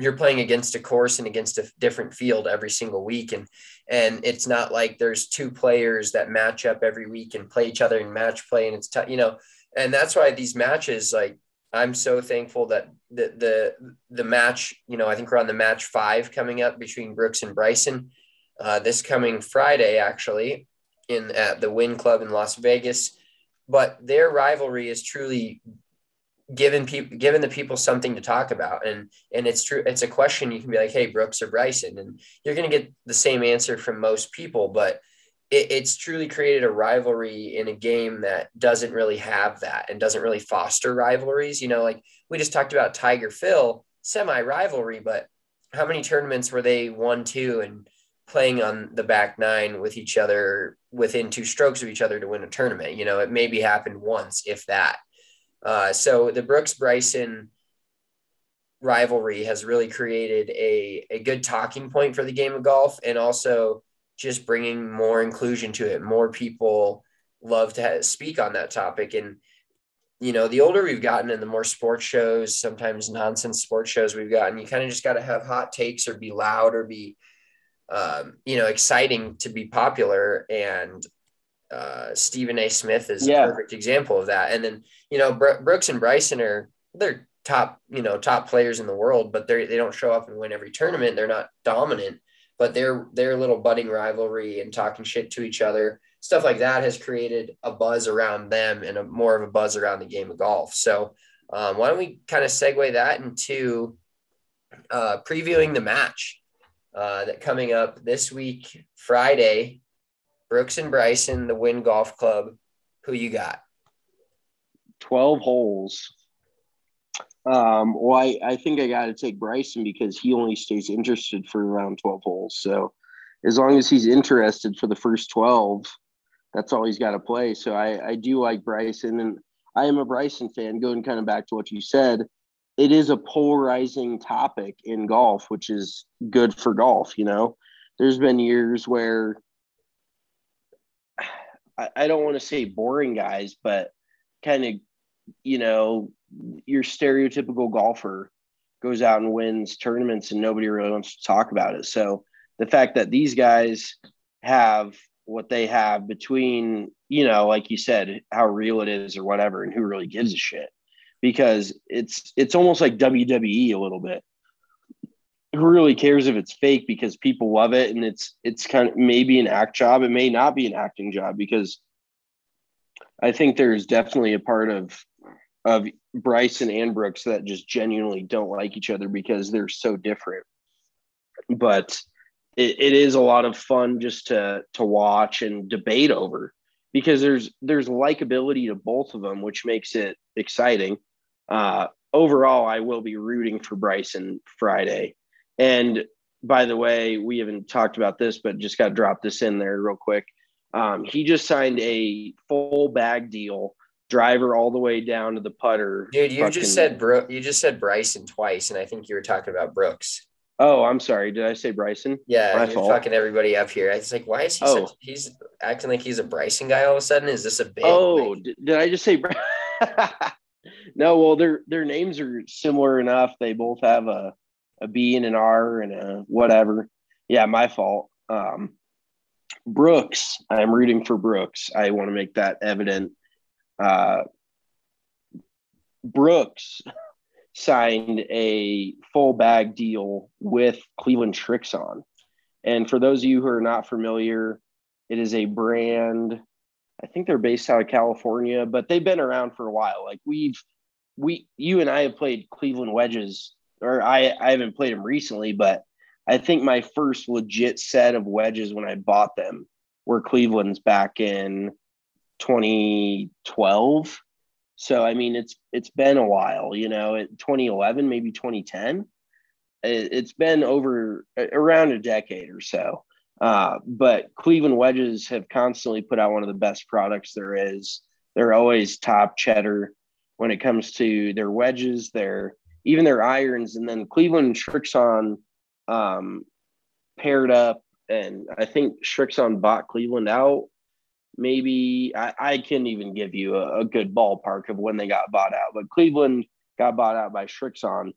you're playing against a course and against a different field every single week. And, and it's not like there's two players that match up every week and play each other in match play. And it's tough, you know, and that's why these matches, like, I'm so thankful that the, the, the match, you know, I think we're on the match five coming up between Brooks and Bryson uh, this coming Friday, actually, in at the Wynn Club in Las Vegas. But their rivalry is truly giving people, giving the people something to talk about. And, and it's true. It's a question you can be like, hey, Brooks or Bryson, and you're going to get the same answer from most people, but it, it's truly created a rivalry in a game that doesn't really have that and doesn't really foster rivalries. You know, like we just talked about Tiger, Phil, semi rivalry, but how many tournaments were they one, two, and playing on the back nine with each other within two strokes of each other to win a tournament? You know, it maybe happened once, if that. Uh, so the Brooks-Bryson rivalry has really created a, a good talking point for the game of golf, and also just bringing more inclusion to it. More people love to have, speak on that topic. And, you know, the older we've gotten and the more sports shows, sometimes nonsense sports shows we've gotten, you kind of just got to have hot takes or be loud or be, um, you know, exciting to be popular. And Uh, Stephen A. Smith is yeah. a perfect example of that. And then, you know, Bro- Brooks and Bryson are, they're top, you know, top players in the world, but they they don't show up and win every tournament. They're not dominant, but their their little budding rivalry and talking shit to each other, stuff like that, has created a buzz around them and a more of a buzz around the game of golf. So um, why don't we kind of segue that into uh, previewing the match uh, that coming up this week, Friday. Brooks and Bryson, the Wynn Golf Club. Who you got? twelve holes. Um, well, I, I think I got to take Bryson because he only stays interested for around twelve holes. So as long as he's interested for the first twelve, that's all he's got to play. So I, I do like Bryson, and I am a Bryson fan. Going kind of back to what you said, it is a polarizing topic in golf, which is good for golf. You know, there's been years where I don't want to say boring guys, but kind of, you know, your stereotypical golfer goes out and wins tournaments and nobody really wants to talk about it. So the fact that these guys have what they have between, you know, like you said, how real it is or whatever, and who really gives a shit, because it's, it's almost like W W E a little bit. Who really cares if it's fake, because people love it. And it's, it's kind of maybe an act job. It may not be an acting job, because I think there's definitely a part of, of Bryson and Brooks that just genuinely don't like each other because they're so different. But it, it is a lot of fun just to, to watch and debate over, because there's, there's likability to both of them, which makes it exciting. Uh, overall, I will be rooting for Bryson Friday. And by the way, we haven't talked about this, but just got to drop this in there real quick. Um, he just signed a full bag deal, driver all the way down to the putter. Dude, you fucking... just said Bro- you just said Bryson twice, and I think you were talking about Brooks. Oh, I'm sorry. Did I say Bryson? Yeah, My you're fault. fucking everybody up here. It's like, why is he? Oh. Such, he's acting like he's a Bryson guy all of a sudden. Is this a big? Oh, like, did I just say? No. Well, their their names are similar enough. They both have a a B and an R and a whatever. Yeah, my fault. Um, Brooks. I'm rooting for Brooks. I want to make that evident. Uh, Brooks signed a full bag deal with Cleveland Srixon. And for those of you who are not familiar, it is a brand, I think they're based out of California, but they've been around for a while. Like we've, we, you and I have played Cleveland wedges, or I, I haven't played them recently, but I think my first legit set of wedges when I bought them were Cleveland's back in twenty twelve. So, I mean, it's it's been a while, you know, twenty eleven, maybe twenty ten. It's been over around a decade or so. Uh, but Cleveland wedges have constantly put out one of the best products there is. They're always top cheddar when it comes to their wedges, their even their irons. And then Cleveland Srixon um, paired up, and I think Srixon bought Cleveland out. Maybe I, I can't even give you a, a good ballpark of when they got bought out, but Cleveland got bought out by Srixon,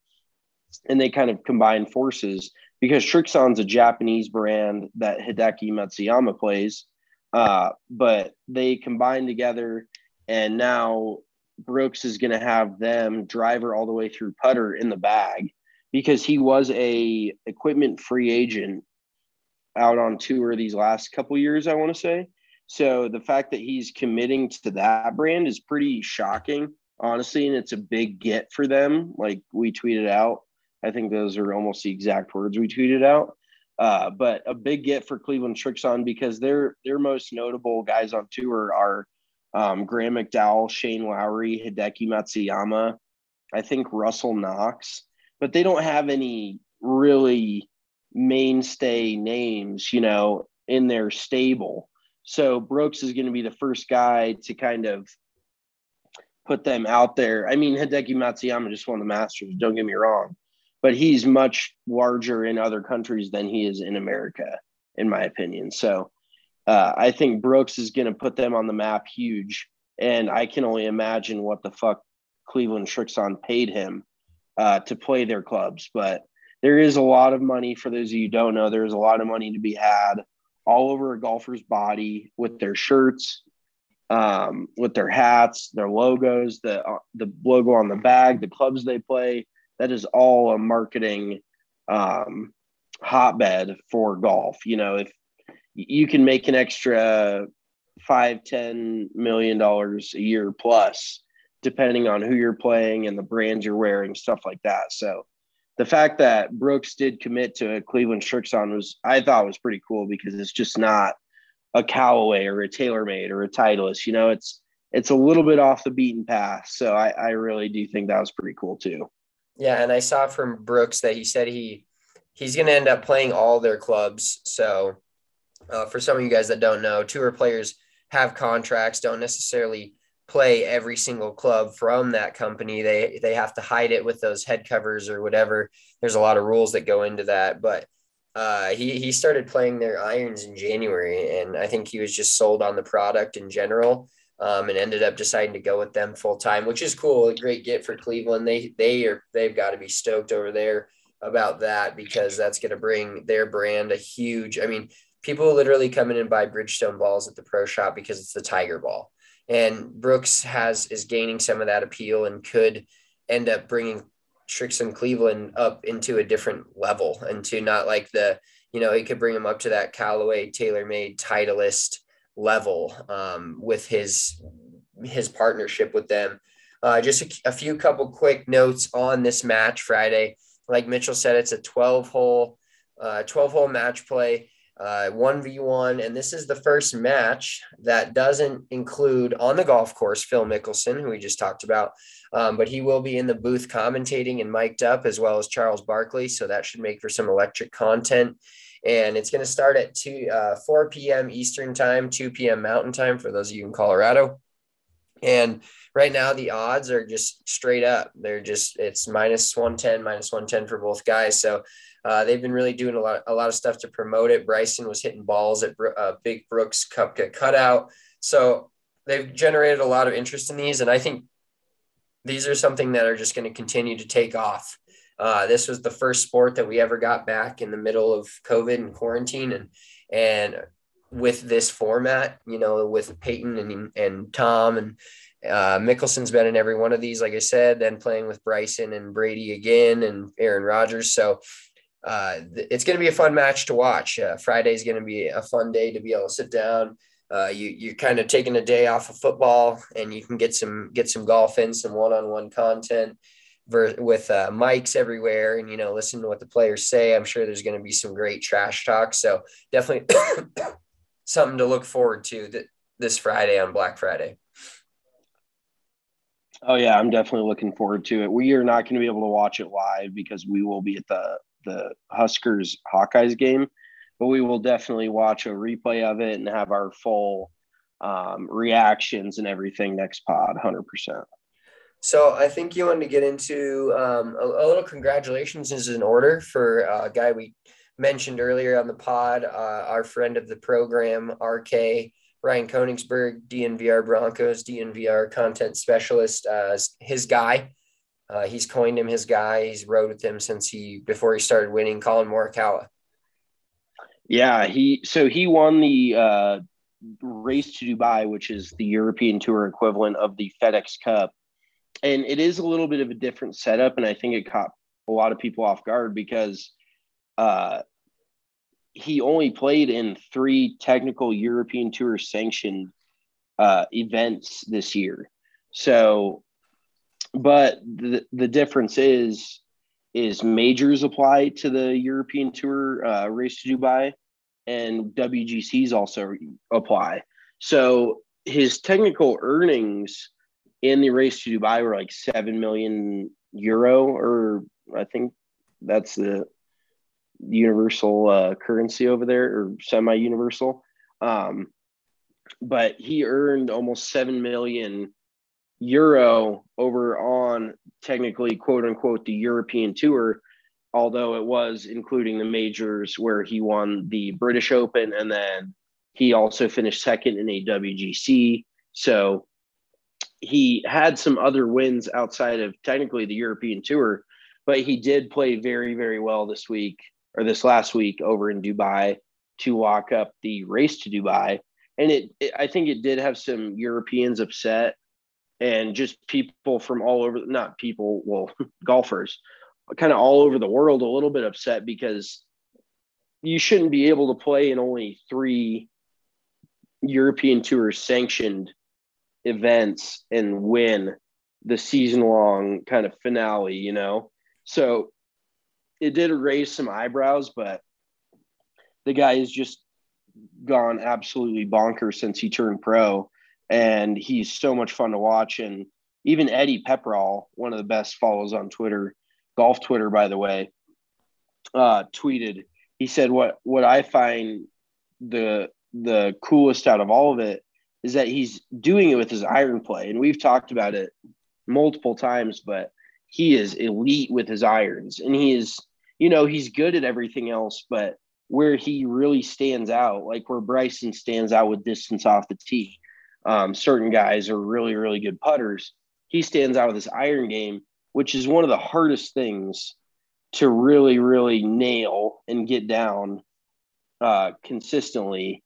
and they kind of combined forces because Srixon's a Japanese brand that Hideki Matsuyama plays, uh, but they combined together, and now Brooks is going to have them driver all the way through putter in the bag because he was a equipment free agent out on tour these last couple years, I want to say. So the fact that he's committing to that brand is pretty shocking, honestly, and it's a big get for them. Like we tweeted out, I think those are almost the exact words we tweeted out. Uh, but a big get for Cleveland Srixon because their their most notable guys on tour are um, Graham McDowell, Shane Lowry, Hideki Matsuyama, I think Russell Knox, but they don't have any really mainstay names, you know, in their stable. So Brooks is going to be the first guy to kind of put them out there. I mean, Hideki Matsuyama just won the Masters, don't get me wrong, but he's much larger in other countries than he is in America, in my opinion. So uh, I think Brooks is going to put them on the map huge, and I can only imagine what the fuck Cleveland Srixon paid him uh, to play their clubs. But there is a lot of money, for those of you who don't know, there's a lot of money to be had all over a golfer's body with their shirts, um, with their hats, their logos, the uh, the logo on the bag, the clubs they play. That is all a marketing um, hotbed for golf. You know, if you can make an extra five, ten million dollars a year plus, depending on who you're playing and the brands you're wearing, stuff like that. So the fact that Brooks did commit to Cleveland Srixon was, I thought, was pretty cool because it's just not a Callaway or a TaylorMade or a Titleist. You know, it's it's a little bit off the beaten path. So I, I really do think that was pretty cool too. Yeah, and I saw from Brooks that he said he he's going to end up playing all their clubs. So uh, for some of you guys that don't know, tour players have contracts, don't necessarily play every single club from that company. They they have to hide it with those head covers or whatever. There's a lot of rules that go into that, but uh, he, he started playing their irons in January, and I think he was just sold on the product in general um, and ended up deciding to go with them full-time, which is cool. A great get for Cleveland. They, they are, they've got to be stoked over there about that because that's going to bring their brand a huge – I mean, people literally come in and buy Bridgestone balls at the pro shop because it's the Tiger ball. And Brooks has is gaining some of that appeal and could end up bringing Srixon Cleveland up into a different level, and to not like the, you know, he could bring him up to that Callaway, TaylorMade, Titleist level um, with his his partnership with them. Uh, just a, a few couple quick notes on this match Friday. Like Mitchell said, it's a twelve-hole uh, twelve-hole match play. Uh, one v one, and this is the first match that doesn't include on the golf course Phil Mickelson, who we just talked about, um, but he will be in the booth commentating and mic'd up, as well as Charles Barkley, so that should make for some electric content. And it's going to start at two, uh, four p.m. Eastern time, two p.m. Mountain time for those of you in Colorado. And right now the odds are just straight up. They're just, it's minus one ten, minus one ten for both guys. So Uh, they've been really doing a lot, a lot of stuff to promote it. Bryson was hitting balls at uh, Big Brooks Koepka cutout. So they've generated a lot of interest in these. And I think these are something that are just going to continue to take off. Uh, this was the first sport that we ever got back in the middle of COVID and quarantine. And, and with this format, you know, with Peyton and, and Tom and uh, Mickelson's been in every one of these, like I said, then playing with Bryson and Brady again and Aaron Rodgers. So uh, th- it's going to be a fun match to watch. Uh, Friday is going to be a fun day to be able to sit down. Uh, you, you're kind of taking a day off of football and you can get some, get some golf in, some one-on-one content with uh, mics everywhere and, you know, listen to what the players say. I'm sure there's going to be some great trash talk. So definitely something to look forward to th- this Friday on Black Friday. Oh yeah. I'm definitely looking forward to it. We are not going to be able to watch it live because we will be at the, the Huskers Hawkeyes game, but we will definitely watch a replay of it and have our full um, reactions and everything next pod, one hundred percent. So I think you wanted to get into um, a, a little congratulations is in order for a guy we mentioned earlier on the pod, uh, our friend of the program, R K, Ryan Konigsberg, D N V R Broncos, D N V R content specialist, uh, his guy. Uh, he's coined him his guy. He's rode with him since he before he started winning, Colin Morikawa. Yeah, he so he won the uh, Race to Dubai, which is the European Tour equivalent of the FedEx Cup. And it is a little bit of a different setup, and I think it caught a lot of people off guard because uh, he only played in three technical European Tour sanctioned uh, events this year. So, but the, the difference is, is majors apply to the European Tour uh, Race to Dubai, and W G Cs also apply. So his technical earnings in the Race to Dubai were like seven million euro, or I think that's the universal uh, currency over there, or semi-universal. Um, but he earned almost seven million euro over on technically, quote unquote, the European Tour, although it was including the majors where he won the British Open. And then he also finished second in a W G C. So he had some other wins outside of technically the European Tour, but he did play very, very well this week or this last week over in Dubai to lock up the Race to Dubai. And it, it I think it did have some Europeans upset. And just people from all over, not people, well, golfers, kind of all over the world a little bit upset because you shouldn't be able to play in only three European Tour sanctioned events and win the season-long kind of finale, you know? So it did raise some eyebrows, but the guy has just gone absolutely bonkers since he turned pro. And he's so much fun to watch. And even Eddie Pepperall, one of the best follows on Twitter, golf Twitter, by the way, uh, tweeted, he said, what, what I find the, the coolest out of all of it is that he's doing it with his iron play. And we've talked about it multiple times, but he is elite with his irons and he is, you know, he's good at everything else, but where he really stands out, like where Bryson stands out with distance off the tee. Um, certain guys are really, really good putters. He stands out with his iron game, which is one of the hardest things to really, really nail and get down uh, consistently.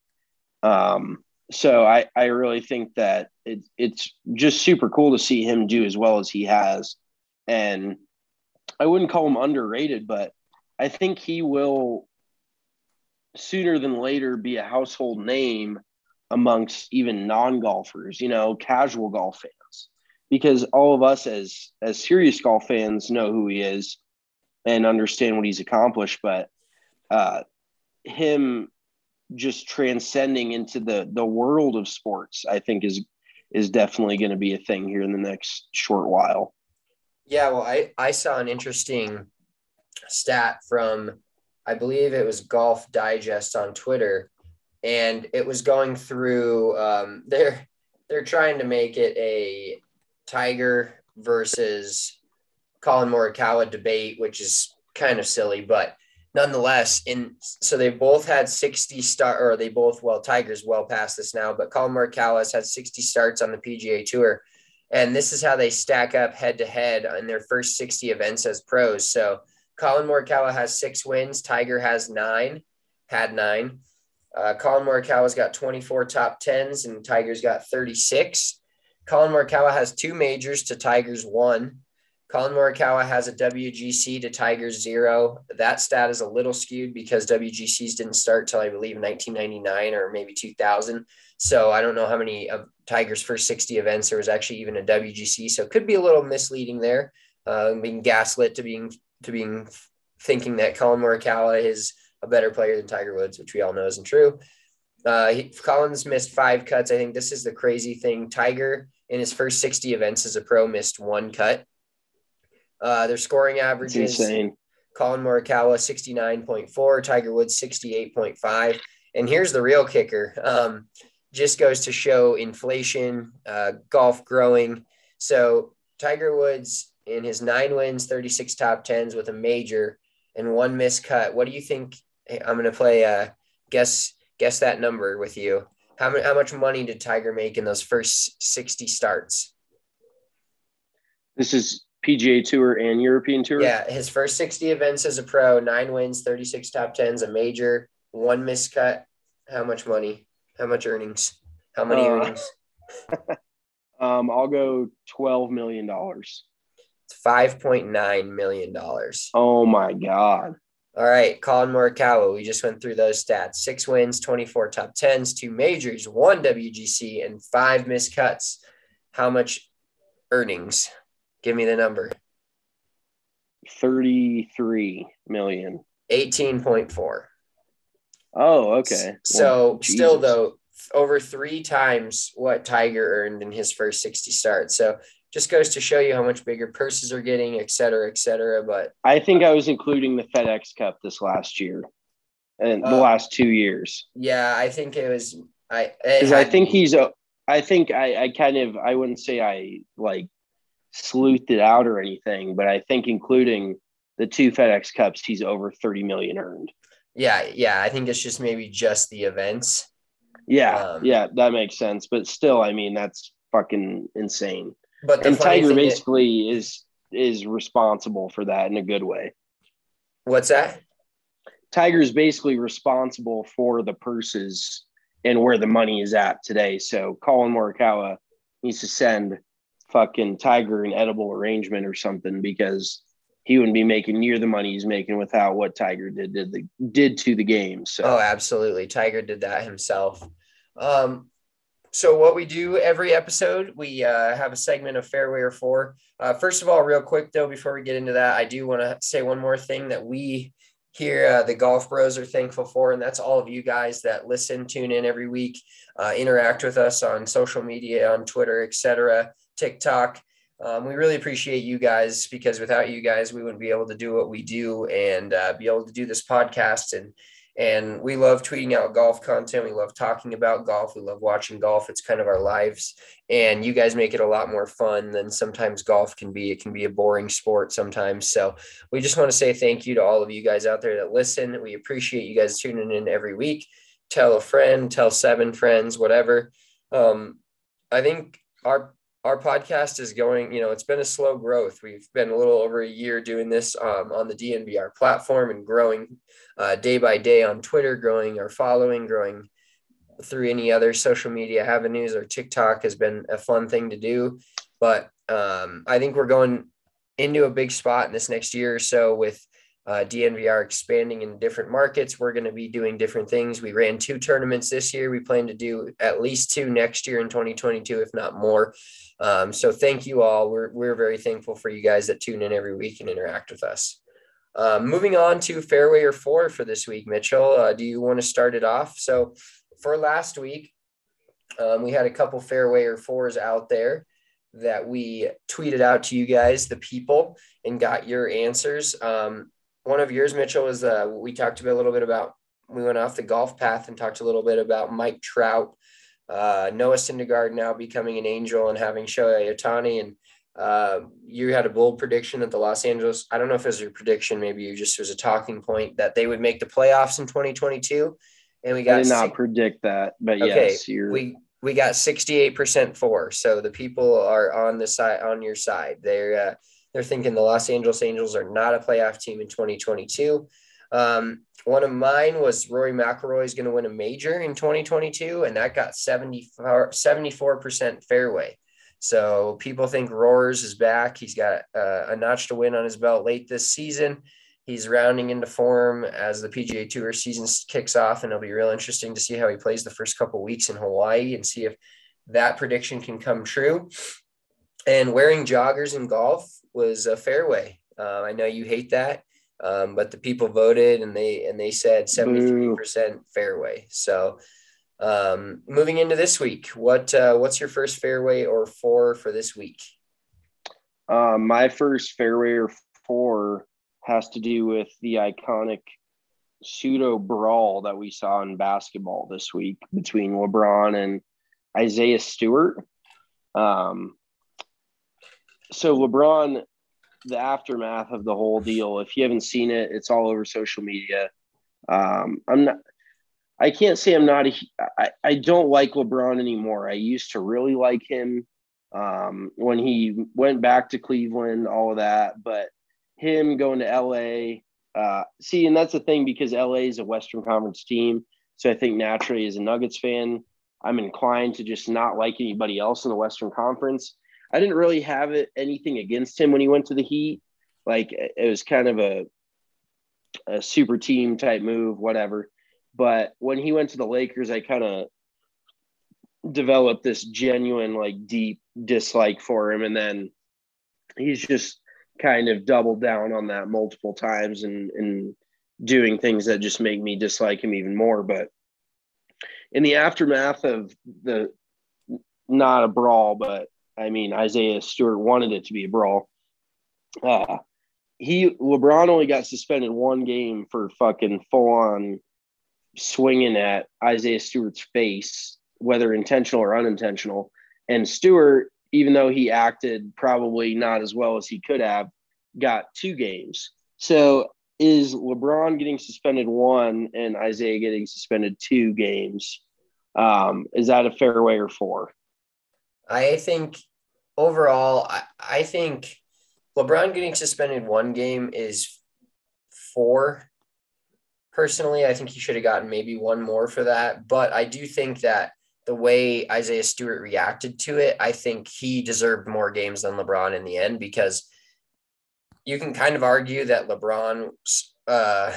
Um, so I, I really think that it, it's just super cool to see him do as well as he has. And I wouldn't call him underrated, but I think he will sooner than later be a household name amongst even non-golfers, you know, casual golf fans, because all of us as, as serious golf fans know who he is and understand what he's accomplished. But uh, him just transcending into the, the world of sports, I think is, is definitely going to be a thing here in the next short while. Yeah. Well, I, I saw an interesting stat from, I believe it was Golf Digest on Twitter. And it was going through, um, they're, they're trying to make it a Tiger versus Colin Morikawa debate, which is kind of silly, but nonetheless, and so they both had sixty start, or they both, well, Tiger's well past this now, but Colin Morikawa has had sixty starts on the P G A Tour. And this is how they stack up head to head in their first sixty events as pros. So Colin Morikawa has six wins. Tiger has nine, had nine. Uh, Colin Morikawa's got twenty-four top tens and Tiger's got thirty-six. Colin Morikawa has two majors to Tiger's one. Colin Morikawa has a W G C to Tiger's zero. That stat is a little skewed because W G Cs didn't start till I believe nineteen ninety-nine or maybe two thousand. So I don't know how many of Tiger's first sixty events there was actually even a W G C. So it could be a little misleading there, uh, being gaslit to being to being thinking that Colin Morikawa is a better player than Tiger Woods, which we all know isn't true. Uh, he, Colin's missed five cuts. I think this is the crazy thing. Tiger in his first sixty events as a pro missed one cut. Uh, their scoring averages, Colin Morikawa, sixty-nine point four, Tiger Woods, sixty-eight point five. And here's the real kicker. Um, just goes to show inflation, uh, golf growing. So Tiger Woods in his nine wins, thirty-six top tens with a major and one missed cut. What do you think? Hey, I'm going to play uh, guess, guess that number with you. How, m- how much money did Tiger make in those first sixty starts? This is P G A Tour and European Tour? Yeah, his first sixty events as a pro, nine wins, thirty-six top tens, a major, one missed cut. How much money? How much earnings? How many uh, earnings? um, I'll go twelve million dollars. It's five point nine million dollars. Oh, my God. All right, Colin Morikawa, we just went through those stats. Six wins, twenty-four top tens, two majors, one W G C, and five missed cuts. How much earnings? Give me the number. thirty-three million. eighteen point four. Oh, okay. So well, still though, over three times what Tiger earned in his first sixty starts. So just goes to show you how much bigger purses are getting, et cetera, et cetera. But I think I was including the FedEx Cup this last year and uh, the last two years. Yeah. I think it was, I, it had, I think he's, a, I think I, I kind of, I wouldn't say I like, sleuthed it out or anything, but I think including the two FedEx Cups, he's over thirty million earned. Yeah. Yeah. I think it's just maybe just the events. Yeah. Um, yeah. That makes sense. But still, I mean, that's fucking insane. But and Tiger basically is, is responsible for that in a good way. What's that? Tiger's basically responsible for the purses and where the money is at today. So Colin Morikawa needs to send fucking Tiger an edible arrangement or something, because he wouldn't be making near the money he's making without what Tiger did did, the, did to the game. So. Oh, absolutely. Tiger did that himself. Um, so what we do every episode, we uh, have a segment of Fairway or Four. Uh, first of all, real quick, though, before we get into that, I do want to say one more thing that we here, uh, the Golf Bros, are thankful for, and that's all of you guys that listen, tune in every week, uh, interact with us on social media, on Twitter, et cetera, TikTok. Um, we really appreciate you guys, because without you guys, we wouldn't be able to do what we do and uh, be able to do this podcast. And, and we love tweeting out golf content. We love talking about golf. We love watching golf. It's kind of our lives, and you guys make it a lot more fun than sometimes golf can be. It can be a boring sport sometimes. So we just want to say thank you to all of you guys out there that listen. We appreciate you guys tuning in every week. Tell a friend, tell seven friends, whatever. Um, I think our, Our podcast is going, you know, it's been a slow growth. We've been a little over a year doing this um, on the D N V R platform and growing uh, day by day on Twitter, growing our following, growing through any other social media avenues. Our TikTok has been a fun thing to do, but um, I think we're going into a big spot in this next year or so with uh, D N V R expanding in different markets. We're going to be doing different things. We ran two tournaments this year. We plan to do at least two next year in twenty twenty-two, if not more. Um, so thank you all. We're, we're very thankful for you guys that tune in every week and interact with us. Um, moving on to Fairway or Four for this week, Mitchell, uh, do you want to start it off? So for last week, um, we had a couple Fairway or Fours out there that we tweeted out to you guys, the people, and got your answers. Um, one of yours, Mitchell, was, uh, we talked a little bit about, we went off the golf path and talked a little bit about Mike Trout, Uh, Noah Syndergaard now becoming an angel and having Shohei Ohtani, and Uh, you had a bold prediction that the Los Angeles, I don't know if it was your prediction, maybe you just, it was a talking point that they would make the playoffs in twenty twenty-two. And we got, I did not six, predict that, but okay, yes, you're... we, we got sixty-eight percent for, so the people are on the side, on your side. They're, uh, they're thinking the Los Angeles Angels are not a playoff team in twenty twenty-two. Um, one of mine was Rory McIlroy is going to win a major in twenty twenty-two. And that got seventy-four percent fairway. So people think Roars is back. He's got uh, a notch to win on his belt late this season. He's rounding into form as the P G A Tour season kicks off, and it'll be real interesting to see how he plays the first couple of weeks in Hawaii and see if that prediction can come true. And wearing joggers in golf was a fairway. Uh, I know you hate that, um, but the people voted and they and they said seventy-three percent fairway. So. Um, moving into this week, what, uh, what's your first fairway or four for this week? Uh, my first fairway or four has to do with the iconic pseudo brawl that we saw in basketball this week between LeBron and Isaiah Stewart. Um, so LeBron, the aftermath of the whole deal, if you haven't seen it, it's all over social media. Um, I'm not, I can't say I'm not, a, I, I don't like LeBron anymore. I used to really like him um, when he went back to Cleveland, all of that, but him going to L A, uh, see, and that's the thing, because L A is a Western Conference team. So I think naturally as a Nuggets fan, I'm inclined to just not like anybody else in the Western Conference. I didn't really have it, anything against him when he went to the Heat. Like it was kind of a, a super team type move, whatever. But when he went to the Lakers, I kind of developed this genuine, like, deep dislike for him. And then he's just kind of doubled down on that multiple times and, and doing things that just make me dislike him even more. But in the aftermath of the – not a brawl, but, I mean, Isaiah Stewart wanted it to be a brawl. Uh, he LeBron only got suspended one game for fucking full-on – swinging at Isaiah Stewart's face, whether intentional or unintentional. And Stewart, even though he acted probably not as well as he could have, got two games. So is LeBron getting suspended one and Isaiah getting suspended two games? Um, is that a fairway or four? I think overall, I, I think LeBron getting suspended one game is four. Personally, I think he should have gotten maybe one more for that. But I do think that the way Isaiah Stewart reacted to it, I think he deserved more games than LeBron in the end, because you can kind of argue that LeBron, uh,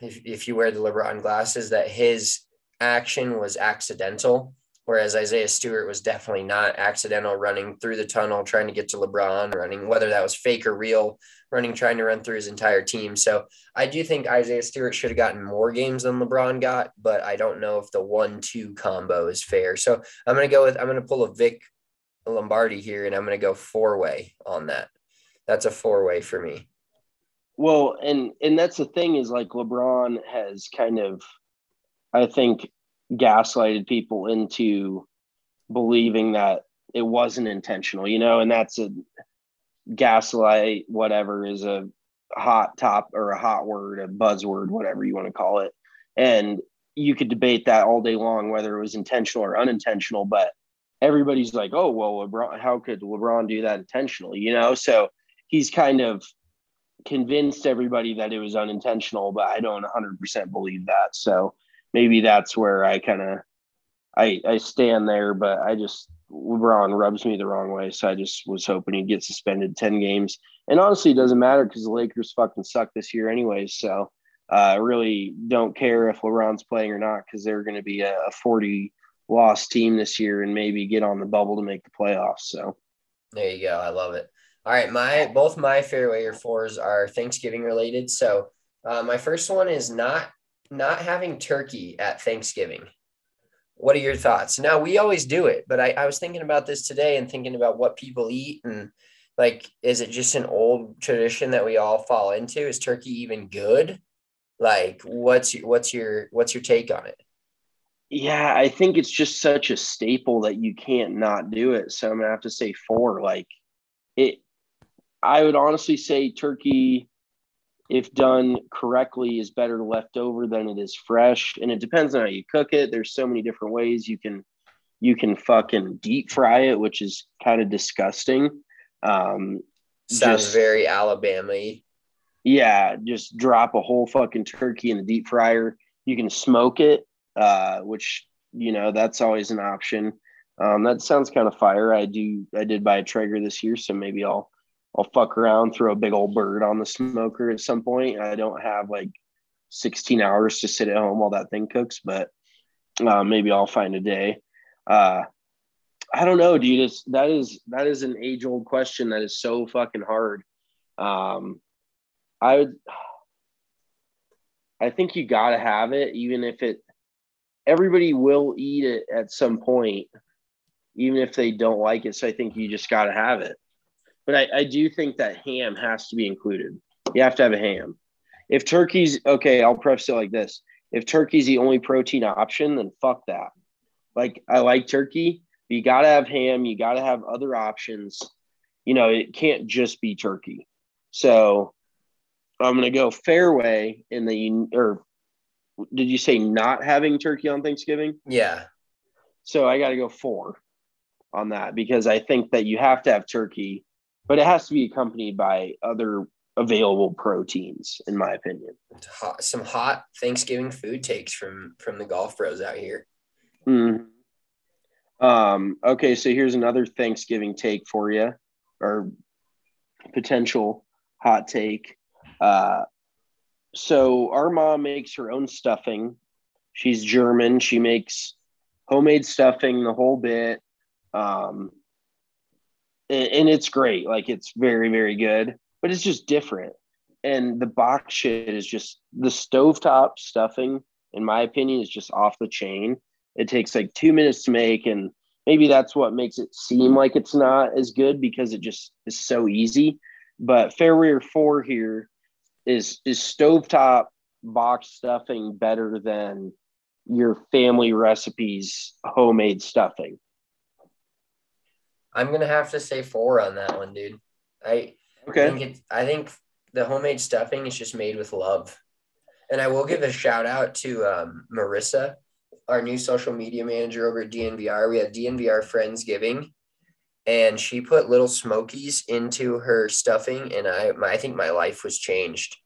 if, if you wear the LeBron glasses, that his action was accidental, whereas Isaiah Stewart was definitely not accidental, running through the tunnel, trying to get to LeBron, running, whether that was fake or real, running, trying to run through his entire team. So I do think Isaiah Stewart should have gotten more games than LeBron got, but I don't know if the one, two combo is fair. So I'm going to go with, I'm going to pull a Vic Lombardi here, and I'm going to go four way on that. That's a four way for me. Well, and, and that's the thing is, like, LeBron has kind of, I think, gaslighted people into believing that it wasn't intentional, you know, and that's a gaslight, whatever, is a hot top or a hot word, a buzzword, whatever you want to call it. And you could debate that all day long, whether it was intentional or unintentional, but everybody's like, oh, well, LeBron, how could LeBron do that intentionally? You know? So he's kind of convinced everybody that it was unintentional, but I don't one hundred percent believe that. So maybe that's where I kind of, I, I stand there, but I just, LeBron rubs me the wrong way. So I just was hoping he'd get suspended ten games. And honestly, it doesn't matter because the Lakers fucking suck this year anyways. So I uh, really don't care if LeBron's playing or not, because they're going to be a forty loss team this year and maybe get on the bubble to make the playoffs. So there you go. I love it. All right. My, both my fairway or fours are Thanksgiving related. So uh, my first one is not, not having turkey at Thanksgiving. What are your thoughts? Now, we always do it, but I, I was thinking about this today and thinking about what people eat, and like, is it just an old tradition that we all fall into? Is turkey even good? Like, what's your, what's your, what's your take on it? Yeah, I think it's just such a staple that you can't not do it. So I'm going to have to say four. Like, it, I would honestly say turkey, if done correctly, is better left over than it is fresh. And it depends on how you cook it. There's so many different ways you can, you can fucking deep fry it, which is kind of disgusting. Um, Sounds just, very Alabama-y. Yeah. Just drop a whole fucking turkey in the deep fryer. You can smoke it, uh, which, you know, that's always an option. Um, that sounds kind of fire. I do. I did buy a Traeger this year, so maybe I'll, I'll fuck around, throw a big old bird on the smoker at some point. I don't have like sixteen hours to sit at home while that thing cooks, but uh, maybe I'll find a day. Uh, I don't know, dude. It's, that is, that is an age old question that is so fucking hard. Um, I would, I think you gotta have it, even if it, everybody will eat it at some point, even if they don't like it. So I think you just gotta have it. But I, I do think that ham has to be included. You have to have a ham. If turkey's, okay, I'll preface it like this. If turkey's the only protein option, then fuck that. Like, I like turkey, but you got to have ham. You got to have other options. You know, it can't just be turkey. So I'm going to go fairway in the, or did you say not having turkey on Thanksgiving? Yeah. So I got to go four on that, because I think that you have to have turkey, but it has to be accompanied by other available proteins, in my opinion. Hot, some hot Thanksgiving food takes from from the golf bros out here. Mm. Um. Okay, so here's another Thanksgiving take for you, or potential hot take. Uh, so our mom makes her own stuffing. She's German. She makes homemade stuffing, the whole bit. Um. And it's great. Like, it's very, very good, but it's just different. And the box shit is just, the stovetop stuffing, in my opinion, is just off the chain. It takes like two minutes to make. And maybe that's what makes it seem like it's not as good, because it just is so easy. But fairway four here is, is stovetop box stuffing better than your family recipes, homemade stuffing? I'm going to have to say four on that one, dude. I, okay. I, think it's, I think the homemade stuffing is just made with love. And I will give a shout out to um, Marissa, our new social media manager over at D N V R. We had D N V R Friendsgiving, and she put little Smokies into her stuffing, and I, my, I think my life was changed.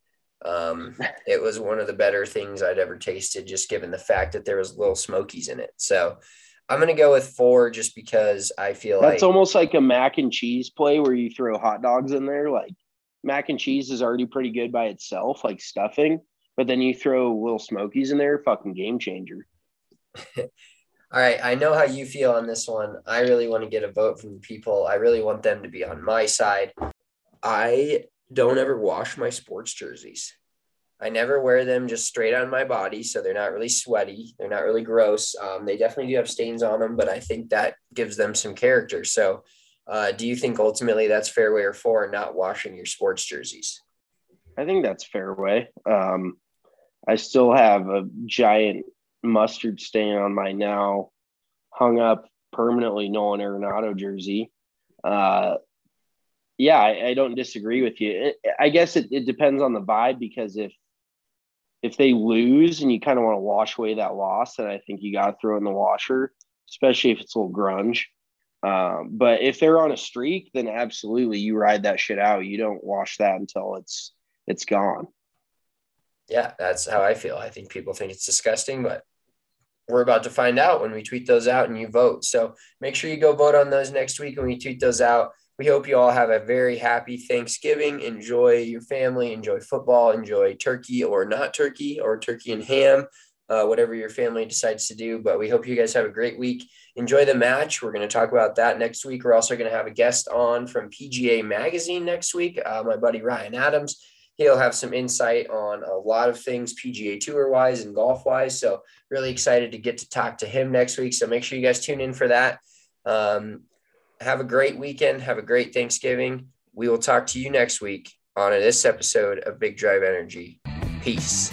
Um, it was one of the better things I'd ever tasted, just given the fact that there was little Smokies in it. So I'm going to go with four, just because I feel that's like, that's almost like a mac and cheese play where you throw hot dogs in there. Like, mac and cheese is already pretty good by itself, like stuffing, but then you throw little Smokies in there. Fucking game changer. All right. I know how you feel on this one. I really want to get a vote from the people. I really want them to be on my side. I don't ever wash my sports jerseys. I never wear them just straight on my body, so they're not really sweaty. They're not really gross. Um, they definitely do have stains on them, but I think that gives them some character. So uh, do you think ultimately that's fairway or four, not washing your sports jerseys? I think that's fairway. Um, I still have a giant mustard stain on my now hung up permanently Nolan Arenado jersey. Uh, yeah, I, I don't disagree with you. It, I guess it, it depends on the vibe, because if, If they lose and you kind of want to wash away that loss, then I think you got to throw in the washer, especially if it's a little grunge. Um, but if they're on a streak, then absolutely you ride that shit out. You don't wash that until it's it's gone. Yeah, that's how I feel. I think people think it's disgusting, but we're about to find out when we tweet those out and you vote. So make sure you go vote on those next week when we tweet those out. We hope you all have a very happy Thanksgiving. Enjoy your family, enjoy football, enjoy turkey or not turkey, or turkey and ham, uh, whatever your family decides to do. But we hope you guys have a great week. Enjoy the match. We're going to talk about that next week. We're also going to have a guest on from P G A Magazine next week, uh, my buddy Ryan Adams. He'll have some insight on a lot of things P G A Tour-wise and golf-wise. So really excited to get to talk to him next week. So make sure you guys tune in for that. Um, Have a great weekend. Have a great Thanksgiving. We will talk to you next week on this episode of Big Drive Energy. Peace.